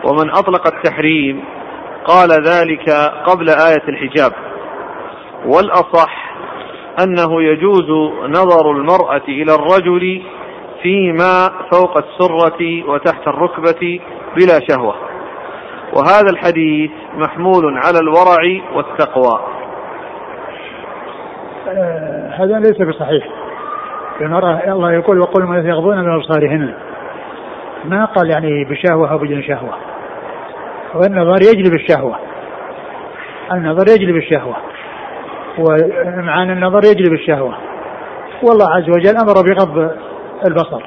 ومن أطلق التحريم قال ذلك قبل آية الحجاب, والأصح أنه يجوز نظر المرأة إلى الرجل فيما فوق السرة وتحت الركبة بلا شهوة, وهذا الحديث محمول على الورع والتقوى. هذا ليس بصحيح. المرأة الله يقول وقل ما يغضون من أبصارهن، ما قال يعني بشهوة أو بدون شهوة، والنظر يجلب الشهوة، النظر يجلب الشهوة، ومعنى النظر يجلب الشهوة، والله عز وجل أمر بغض البصر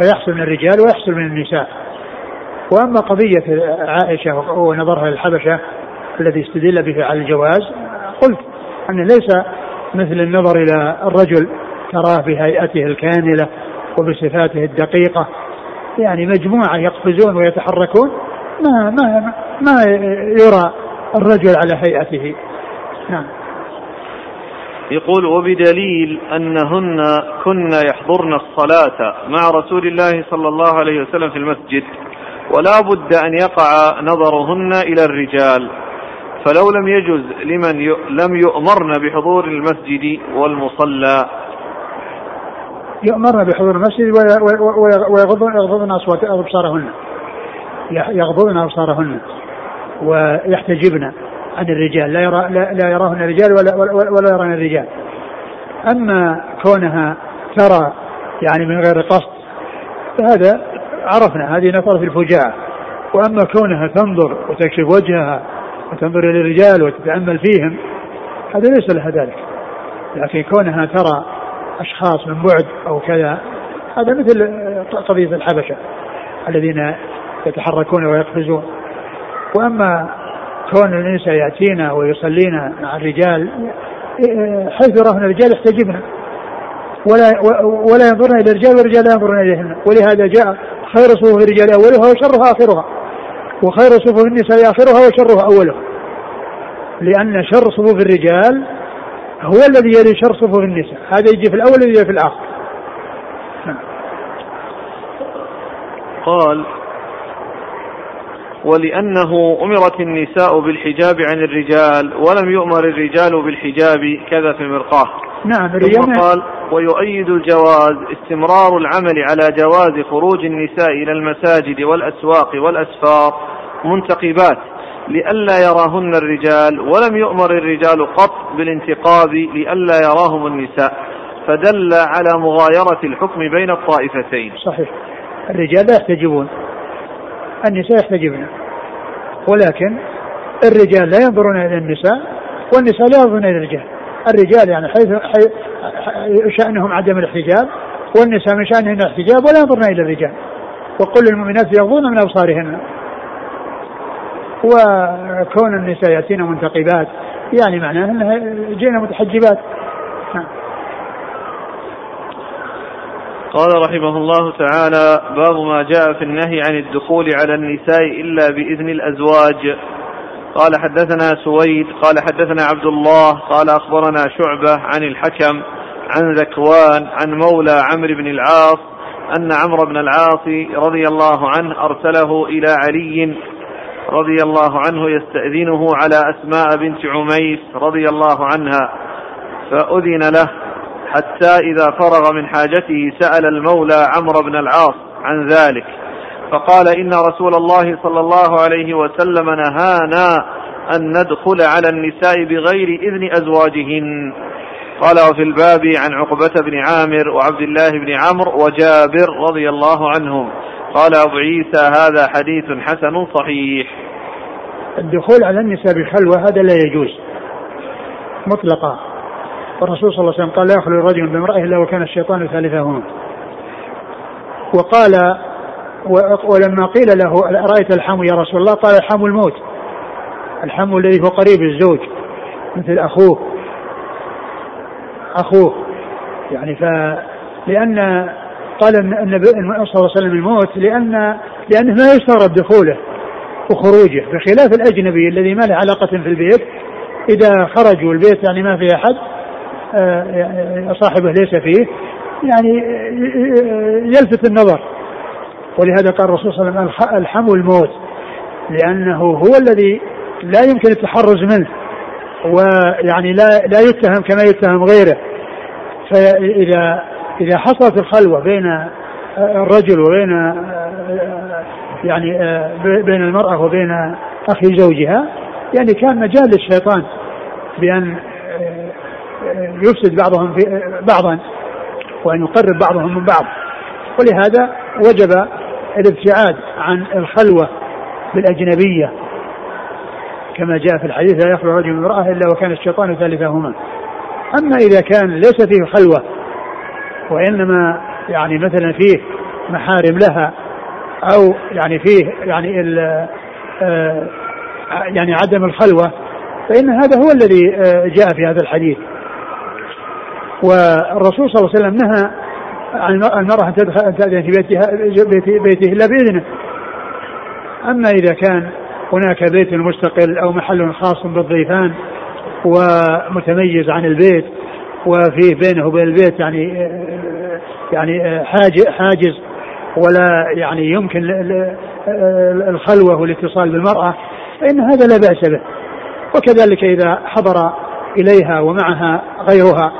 فيحصل من الرجال ويحصل من النساء. وأما قضية عائشة ونظرها للحبشة الذي استدل به على الجواز، قلت أنه ليس مثل النظر إلى الرجل تراه بهيئته الكاملة وبصفاته الدقيقة، يعني مجموعة يقفزون ويتحركون ما يرى الرجل على هيئته. نعم. يقول وبدليل أنهن كن يحضرن الصلاة مع رسول الله صلى الله عليه وسلم في المسجد، ولا بد أن يقع نظرهن إلى الرجال، فلو لم يجز لمن لم يؤمرن بحضور المسجد والمصلى. يؤمرن بحضور المسجد ويغضبن أبصارهن، يغضبن أبصارهن ويحتجبن عن الرجال، لا يراهن الرجال ولا يران الرجال. أما كونها ترى يعني من غير قصد فهذا عرفنا، هذه نظر في الفجاعة. وأما كونها تنظر وتكشف وجهها وتنظر إلى الرجال وتتأمل فيهم هذا ليس لها ذلك، لكن كونها ترى أشخاص من بعد أو كذا هذا مثل قضية الحبشة الذين يتحركون ويقفزون. وأما كون الإنسان يأتينا ويصلينا مع الرجال حيث رهنا الرجال احتجبنا ولا ينظرنا إلى الرجال والرجال لا ينظرون إليهن، ولهذا جاء خير صفوف الرجال أولها وشرها آخرها، وخير صفوف النساء آخرها وشرها أولها، لأن شر صفوف الرجال هو الذي يلي شر صفوف النساء، هذا يجي في الأول والذي يجي في الآخر. قال ولأنه أمرت النساء بالحجاب عن الرجال ولم يؤمر الرجال بالحجاب كذا في المرقاة. نعم. ثم قال ويؤيد الجواز استمرار العمل على جواز خروج النساء إلى المساجد والأسواق والأسفار منتقبات لئلا يراهن الرجال، ولم يؤمر الرجال قط بالانتقاب لئلا يراهم النساء، فدل على مغايرة الحكم بين الطائفتين. صحيح، الرجال لا يحتجبون، النساء يحتجبن، ولكن الرجال لا ينظرون إلى النساء والنساء لا ينظرون إلى الرجال. الرجال يعني حيث شأنهم عدم الاحتجاب، والنساء من شأنهن الاحتجاب ولا ينظرون إلى الرجال، وكل المؤمنات يغضون من أبصارهن. وكون النساء يأتين منتقبات يعني معناه أنها جئنا متحجبات. قال رحمه الله تعالى باب ما جاء في النهي عن الدخول على النساء إلا بإذن الأزواج. قال حدثنا سويد قال حدثنا عبد الله قال أخبرنا شعبة عن الحكم عن ذكوان عن مولى عمرو بن العاص أن عمرو بن العاص رضي الله عنه أرسله إلى علي رضي الله عنه يستأذنه على أسماء بنت عميس رضي الله عنها، فأذن له حتى إذا فرغ من حاجته سأل المولى عمرو بن العاص عن ذلك، فقال إن رسول الله صلى الله عليه وسلم نهانا أن ندخل على النساء بغير إذن أزواجهن. قال وفي الباب عن عقبة بن عامر وعبد الله بن عمرو وجابر رضي الله عنهم. قال أبو عيسى هذا حديث حسن صحيح. الدخول على النساء بخلوة هذا لا يجوز مطلقا، والرسول صلى الله عليه وسلم قال لا يخلو الرجل بامرأة إلا وكان الشيطان ثالثهما. وقال ولما قيل له أرأيت الحم يا رسول الله، قال الحم الموت، الحم الذي هو قريب الزوج مثل أخوه يعني، لأن قال النبي صلى الله عليه وسلم الموت لأنه ما يستغرب دخوله وخروجه، بخلاف الأجنبي الذي ما له علاقة في البيت، إذا خرجوا البيت يعني ما فيه أحد، صاحبه ليس فيه، يعني يلفت النظر. ولهذا قال الرسول صلى الله عليه وسلم الحم الموت، لأنه هو الذي لا يمكن التحرز منه، ويعني لا يتهم كما يتهم غيره. فإذا حصلت الخلوة بين الرجل وبين يعني بين المرأة وبين أخي زوجها, يعني كان مجال للشيطان بأن يفسد بعضهم في بعضا وأن يقرب بعضهم من بعض, ولهذا وجب الابتعاد عن الخلوة بالأجنبية كما جاء في الحديث لا يخلو رجل من امرأة إلا وكان الشيطان ثالثهما. أما إذا كان ليس فيه خلوة وإنما يعني مثلا فيه محارم لها أو يعني فيه يعني عدم الخلوة, فإن هذا هو الذي جاء في هذا الحديث. والرسول صلى الله عليه وسلم نهى عن المرأة أن تأذن في بيته إلا بإذنه. أما إذا كان هناك بيت مستقل أو محل خاص بالضيفان ومتميز عن البيت وفيه بينه وبين البيت يعني حاجز ولا يعني يمكن الخلوة والاتصال بالمرأة, فإن هذا لا بأس به. وكذلك إذا حضر إليها ومعها غيرها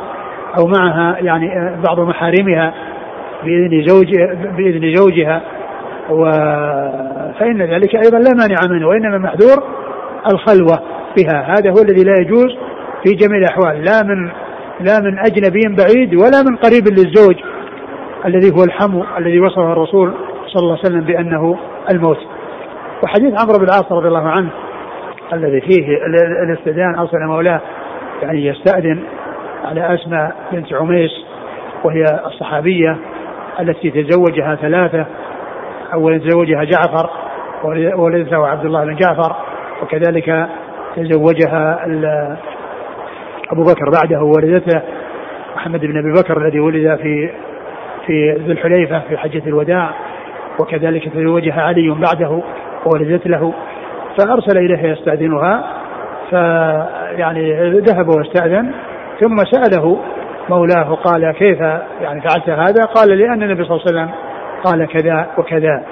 أو معها يعني بعض محارمها بإذن زوجها فإن ذلك أيضا لا مانع منه, وإنما محذور الخلوة بها. هذا هو الذي لا يجوز في جميع الأحوال, لا من أجنبي بعيد ولا من قريب للزوج الذي هو الحمو الذي وصفه الرسول صلى الله عليه وسلم بأنه الموت. وحديث عمرو بن العاص رضي الله عنه الذي فيه الاستئذان أصلا مولاه, يعني يستأذن على أسماء بنت عميس وهي الصحابية التي تزوجها ثلاثة, أولا تزوجها جعفر وولدته عبد الله بن جعفر, وكذلك تزوجها أبو بكر بعده وولدته أحمد بن أبي بكر الذي ولد في ذي الحليفة في حجة الوداع, وكذلك تزوجها علي بعده وولدت له. فأرسل إليها يستأذنها, فيعني ذهب واستأذن, ثم سأله مولاه قال كيف يعني فعلت هذا؟ قال لأن النبي صلى الله عليه وسلم قال كذا وكذا.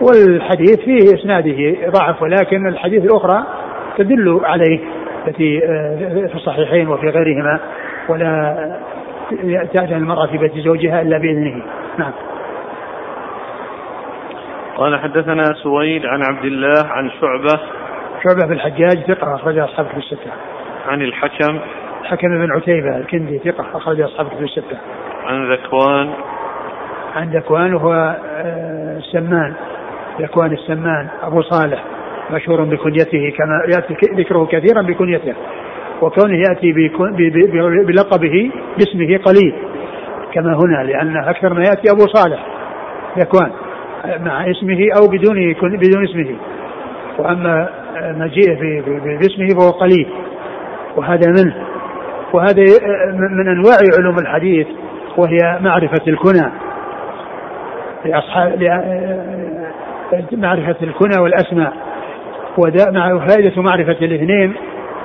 والحديث فيه إسناده ضعف, ولكن الحديث الأخرى تدل عليه التي في الصحيحين وفي غيرهما, ولا تأذن المرأة في بيت زوجها إلا بإذنه. نعم. قال حدثنا سويد عن عبد الله عن شعبة في الحجاج ثقة أخرج أصحاب كتب الستة. عن الحكم بن عتيبة الكندي ثقة أخرج أصحاب كتب الستة. عن ذكوان وهو السمان, ذكوان السمان أبو صالح مشهور بكنيته كما يأتي ذكره كثيرا بكنيته, وكونه يأتي بلقبه باسمه قليل كما هنا, لأن أكثر ما يأتي أبو صالح ذكوان مع اسمه أو بدون اسمه, وأما مجيئه باسمه فهو قليل, وهذا منه. وهذا من أنواع علوم الحديث, وهي معرفة الكنى والأسماء, وفائدة معرفة الاثنين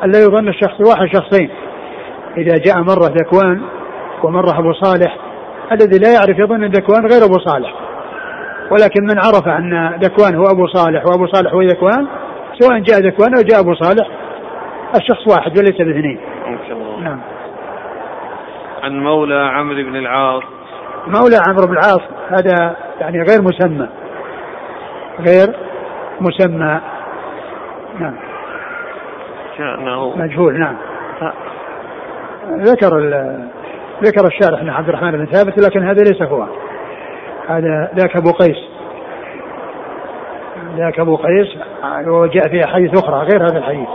ألا يظن الشخص واحد شخصين. إذا جاء مرة ذكوان ومرة أبو صالح, الذي لا يعرف يظن ذكوان غير أبو صالح, ولكن من عرف أن ذكوان هو أبو صالح وأبو صالح هو ذكوان, سواء جاء ذكوان أو جاء أبو صالح, الشخص واحد وليس باثنين. نعم. عن مولى عمرو بن العاص. مولى عمرو بن العاص هذا يعني غير مسمى, نعم, شأنه مجهول. نعم. ذكر الشارح عبد الرحمن بن ثابت, لكن هذا ليس هو, هذا ذاك أبو قيس وجاء فيها حديث أخرى غير هذا الحديث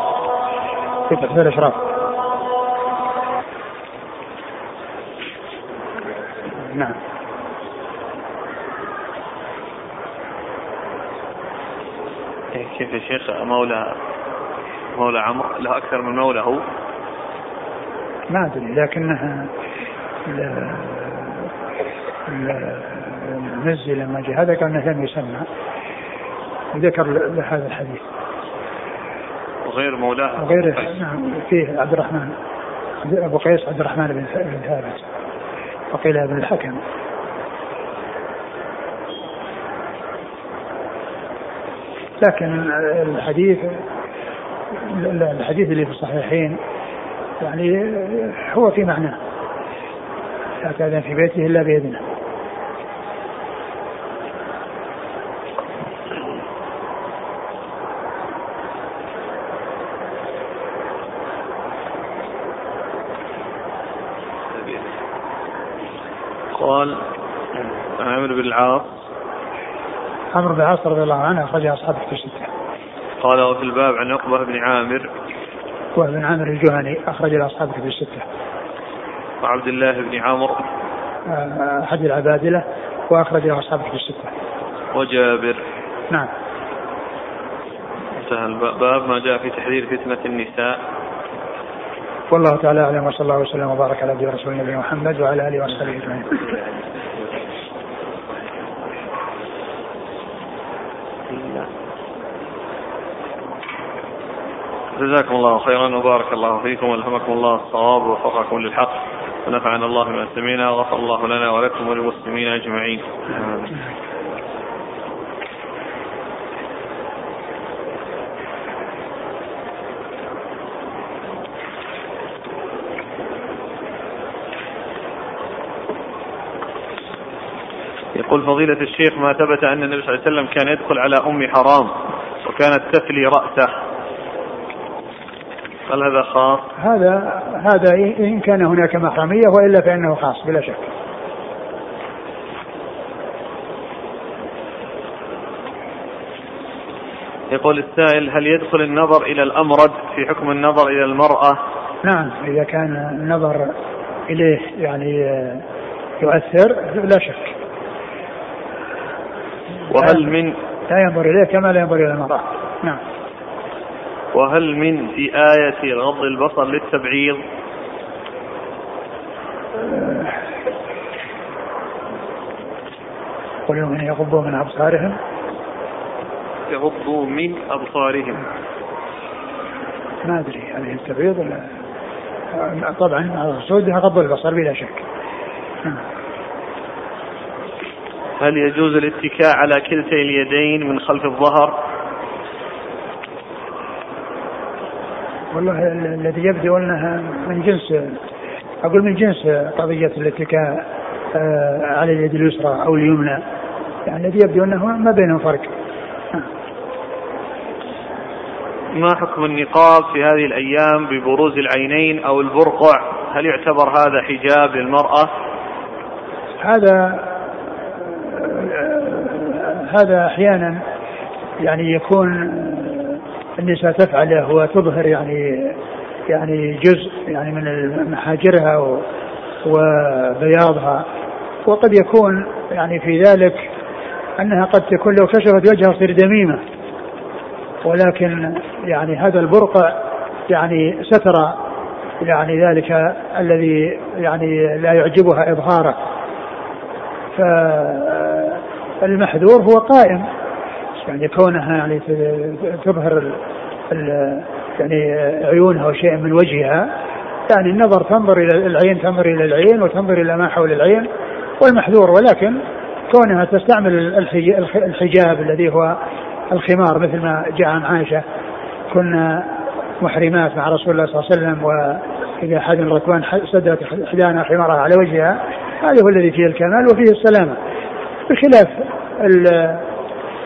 في تحفير الأشراف. نعم. كيف يا شيخ مولى عمرو له أكثر من مولى؟ هو ما أدري, لكنها المزي لما جاء هذا كان لم يسمى, ذكر لهذا الحديث وغير مولاه وغير. نعم. فيه عبد الرحمن أبو قيس عبد الرحمن بن ثابت وقيل ابن الحكم. لكن الحديث اللي في الصحيحين يعني هو في معنى لا تأذن في بيته إلا بإذنه. قال عمرو بن العاص. عمرو بن العاص رضي الله عنه أخرج أصحابه في الستة. قال وفي الباب عن عقبة بن عامر. عقبة بن عامر الجهني أخرج أصحابه في الستة. وعبد الله بن عمرو أحد العبادلة وأخرج أصحابه في الستة. وجابر. نعم. انتهى الباب. ما جاء في تحذير فتنة النساء. والله تعالى أعلم، وصلى الله وسلم وبارك على عبده ورسوله نبينا محمد وعلى آله وصحبه أجمعين. جزاكم الله خيرا وبارك الله فيكم، والهمكم الله الصواب ووفقكم للحق، ونفعنا الله بما سمعنا، وغفر الله لنا ولكم وللمسلمين أجمعين. يقول فضيلة الشيخ: ما ثبت أن النبي صلى الله عليه وسلم كان يدخل على أم حرام وكانت تفلي رأسه، هل هذا خاص؟ هذا إن كان هناك محرمية، وإلا فإنه خاص بلا شك. يقول السائل: هل يدخل النظر إلى الأمرد في حكم النظر إلى المرأة؟ نعم، إذا كان النظر إليه يعني يؤثر لا شك. وهل من لا ينظر إليه كما لا ينظر إلى المرأة. نعم. وهل من في آية غض البصر للتبعيض؟ قل لهم يغضوا من أبصارهم. يغضوا من أبصارهم، ما أدري هل هي التبعيض ولا طبعا سودها غض البصر بلا شك. هل يجوز الاتكاء على كلتي اليدين من خلف الظهر؟ والله الذي يبدو أنها من جنس قضية الاتكاء على اليد اليسرى أو اليمنى، يعني الذي يبدو أنه ما بينهم فرق. ما حكم النقاب في هذه الأيام ببروز العينين أو البرقع؟ هل يعتبر هذا حجاب للمرأة؟ هذا أحيانا يعني يكون النساء تفعله وتظهر يعني جزء يعني من محاجرها وبياضها، وقد يكون يعني في ذلك أنها قد تكون لو كشفت وجهها تصير دميمة، ولكن يعني هذا البرقع يعني ستر يعني ذلك الذي يعني لا يعجبها إظهاره، فالمحذور هو قائم، يعني كونها يعني تظهر يعني عيونها وشيء من وجهها، يعني النظر تنظر إلى العين، تنظر إلى العين وتنظر إلى ما حول العين والمحذور، ولكن كونها تستعمل الحجاب الذي هو الخمار مثل ما جاء عن عائشة: كنا محرمات مع رسول الله صلى الله عليه وسلم، وإذا أحد الركبان سدت إحدانا خمارها على وجهها، هذا هو الذي فيه الكمال وفيه السلامة،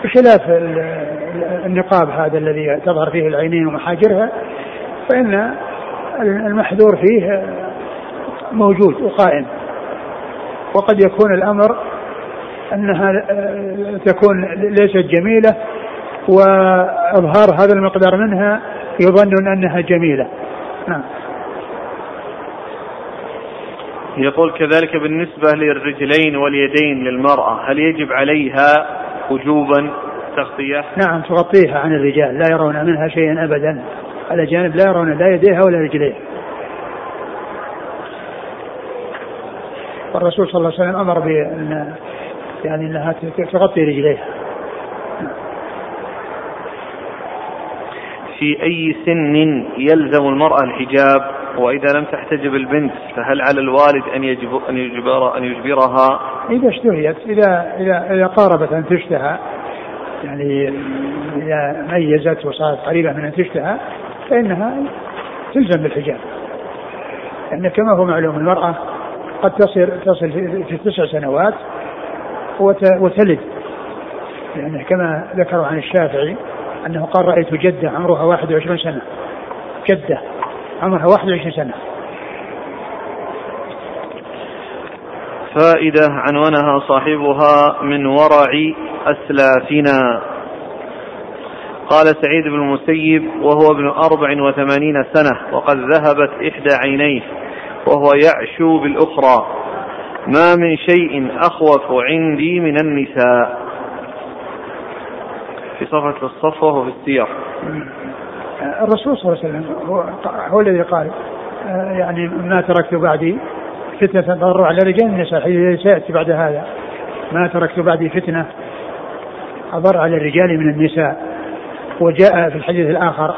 بخلاف النقاب هذا الذي تظهر فيه العينين ومحاجرها، فإن المحذور فيه موجود وقائم، وقد يكون الأمر أنها تكون ليست جميلة وإظهار هذا المقدار منها يظن أنها جميلة. نعم. يقول كذلك بالنسبة للرجلين واليدين للمرأة، هل يجب عليها وجوبا تغطية؟ نعم، تغطيها عن الرجال، لا يرون منها شيئا أبدا، على جانب لا يرون لا يديها ولا رجليها، والرسول صلى الله عليه وسلم أمر بأن يعني أنها تغطي رجليها. في أي سن يلزم المرأة الحجاب؟ وإذا لم تحتجب البنت فهل على الوالد أن يجبرها؟ إذا اشتهيت، إذا قاربت أنتشتها، يعني إذا ميزت وصارت قريبة من أنتشتها فإنها تلزم بالحجاب، لأن يعني كما هو معلوم المرأة قد تصل في 9 سنوات وتلد، لأن يعني كما ذكروا عن الشافعي أنه قال: رأيت جدة عمرها 21 سنة، جدة عمرها 21 سنة. فائدة عنونها صاحبها من ورع أسلافنا. قال سعيد بن المسيب وهو ابن 84 سنة وقد ذهبت إحدى عينيه وهو يعشو بالأخرى: ما من شيء أخوف عندي من النساء. في صفحة الصفوة وفي السير. الرسول صلى الله عليه وسلم هو الذي قال يعني ما تركت بعدي فتنة تضر على رجال النساء، حيث سيأتي بعد هذا ما تركت بعدي فتنة أضر على الرجال من النساء. وجاء في الحديث الآخر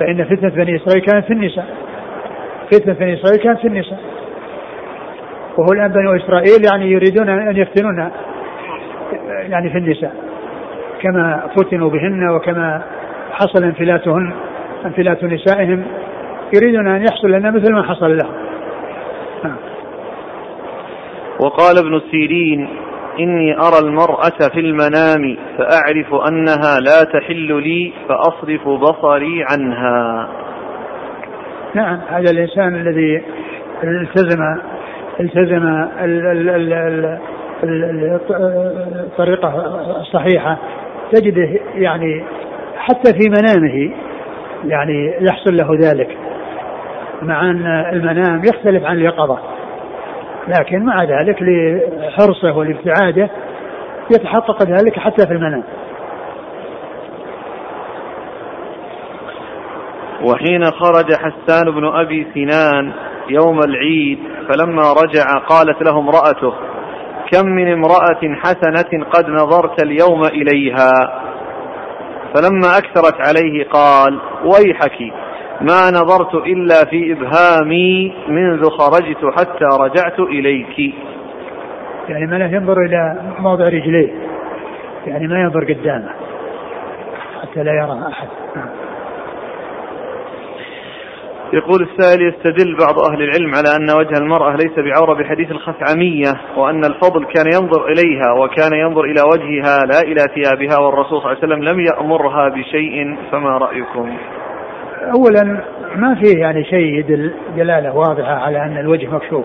فإن فتنة بني إسرائيل كانت في النساء، فتنة بني إسرائيل كانت في النساء، وهو الآن بني إسرائيل يعني يريدون أن يفتنون يعني في النساء كما فتنوا بهن وكما حصل انفلات نسائهم، يريدون أن يحصل لنا مثل ما حصل لهم. وقال ابن السيرين: إني أرى المرأة في المنام فأعرف أنها لا تحل لي فأصرف بصري عنها. نعم، هذا الإنسان الذي التزم الطريقة الصحيحة تجده يعني حتى في منامه يعني يحصل له ذلك، مع أن المنام يختلف عن اليقظة، لكن مع ذلك لحرصه والابتعاده يتحقق ذلك حتى في المنام. وحين خرج حسان بن أبي سنان يوم العيد فلما رجع قالت له امرأته: كم من امرأة حسنة قد نظرت اليوم إليها. فلما أكثرت عليه قال: ويحك، ما نظرت إلا في إبهامي منذ خرجت حتى رجعت إليك. يعني ما لا ينظر إلى موضع رجليه، يعني ما ينظر قدامه حتى لا يرى أحد. يقول السائل: يستدل بعض أهل العلم على أن وجه المرأة ليس بعورة بحديث الخثعمية، وأن الفضل كان ينظر إليها وكان ينظر إلى وجهها لا إلى ثيابها، والرسول صلى الله عليه وسلم لم يأمرها بشيء، فما رأيكم؟ أولا ما فيه يعني شيء دلالة واضحة على أن الوجه مكشوف،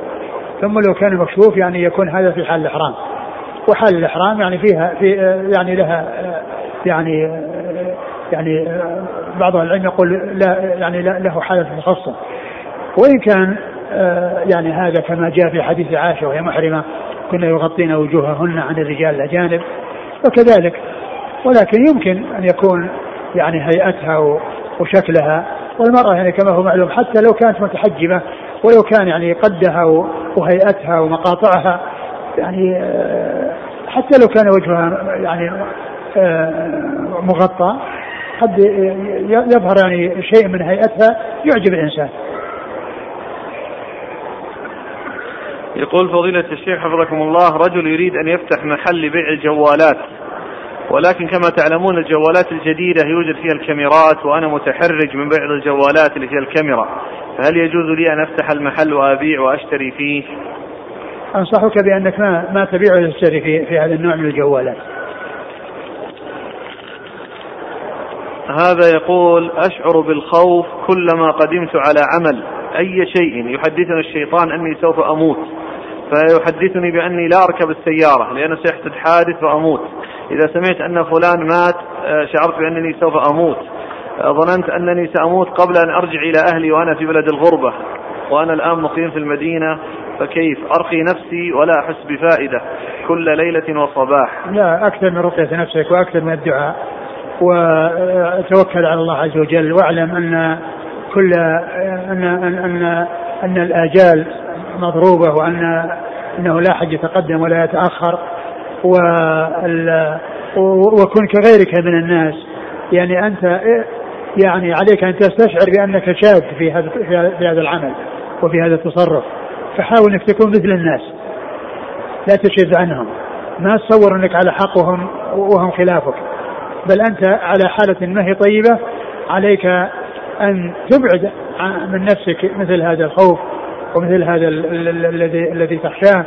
ثم لو كان مكشوف يعني يكون هذا في حال الإحرام، وحال الإحرام يعني فيها في يعني لها يعني بعض العلم يقول لا يعني له حالة مخصصة، وإن كان يعني هذا كما جاء في حديث عائشة وهي محرمة: كنا يغطين وجوههن عن الرجال الأجانب وكذلك، ولكن يمكن أن يكون يعني هيئتها وشكلها، والمرأة يعني كما هو معلوم حتى لو كانت متحجبة ولو كان يعني قدها وهيئتها ومقاطعها يعني حتى لو كان وجهها يعني مغطى قد يظهر يعني شيء من هيئتها يعجب الإنسان. يقول فضيلة الشيخ حفظكم الله: رجل يريد أن يفتح محل لبيع الجوالات، ولكن كما تعلمون الجوالات الجديدة يوجد فيها الكاميرات، وأنا متحرج من بيع الجوالات اللي فيها الكاميرا، فهل يجوز لي أن أفتح المحل وأبيع وأشتري فيه؟ أنصحك بأنك ما تبيع ولا تشتري في هذا النوع من الجوالات. هذا يقول: أشعر بالخوف كلما قدمت على عمل أي شيء يحدثني الشيطان أني سوف أموت، فيحدثني بأني لا أركب السيارة لأنه سيحدث حادث وأموت، إذا سمعت أن فلان مات شعرت بأنني سوف أموت، ظننت أنني سأموت قبل أن أرجع إلى أهلي وأنا في بلد الغربة، وأنا الآن مقيم في المدينة، فكيف أرقي نفسي ولا أحس بفائدة كل ليلة وصباح؟ لا، أكثر من رقية نفسك وأكثر من الدعاء، وتوكل على الله عز وجل، واعلم أن كل أن أن أن, أن الآجال مضروبة، وأن أنه لا حد يتقدم ولا يتأخر، وكن كغيرك من الناس، يعني أنت يعني عليك أن تستشعر بأنك شاب في هذا العمل وفي هذا التصرف، فحاول أنك تكون مثل الناس، لا تشذ عنهم، ما تصور أنك على حق وهم خلافك، بل أنت على حالة ما هي طيبة، عليك أن تبعد من نفسك مثل هذا الخوف ومثل هذا الذي تخشاه،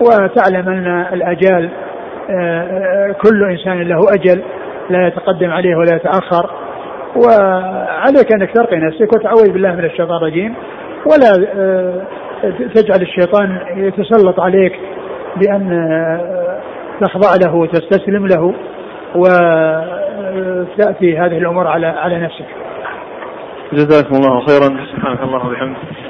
وتعلم أن الأجال كل إنسان له أجل لا يتقدم عليه ولا يتأخر، وعليك أنك ترقي نفسك وتعوذ بالله من الشيطان الرجيم، ولا تجعل الشيطان يتسلط عليك بأن تخضع له وتستسلم له وتأتي هذه الأمور على نفسك. جزاكم الله خيرا. سبحانك الله وبحمدك.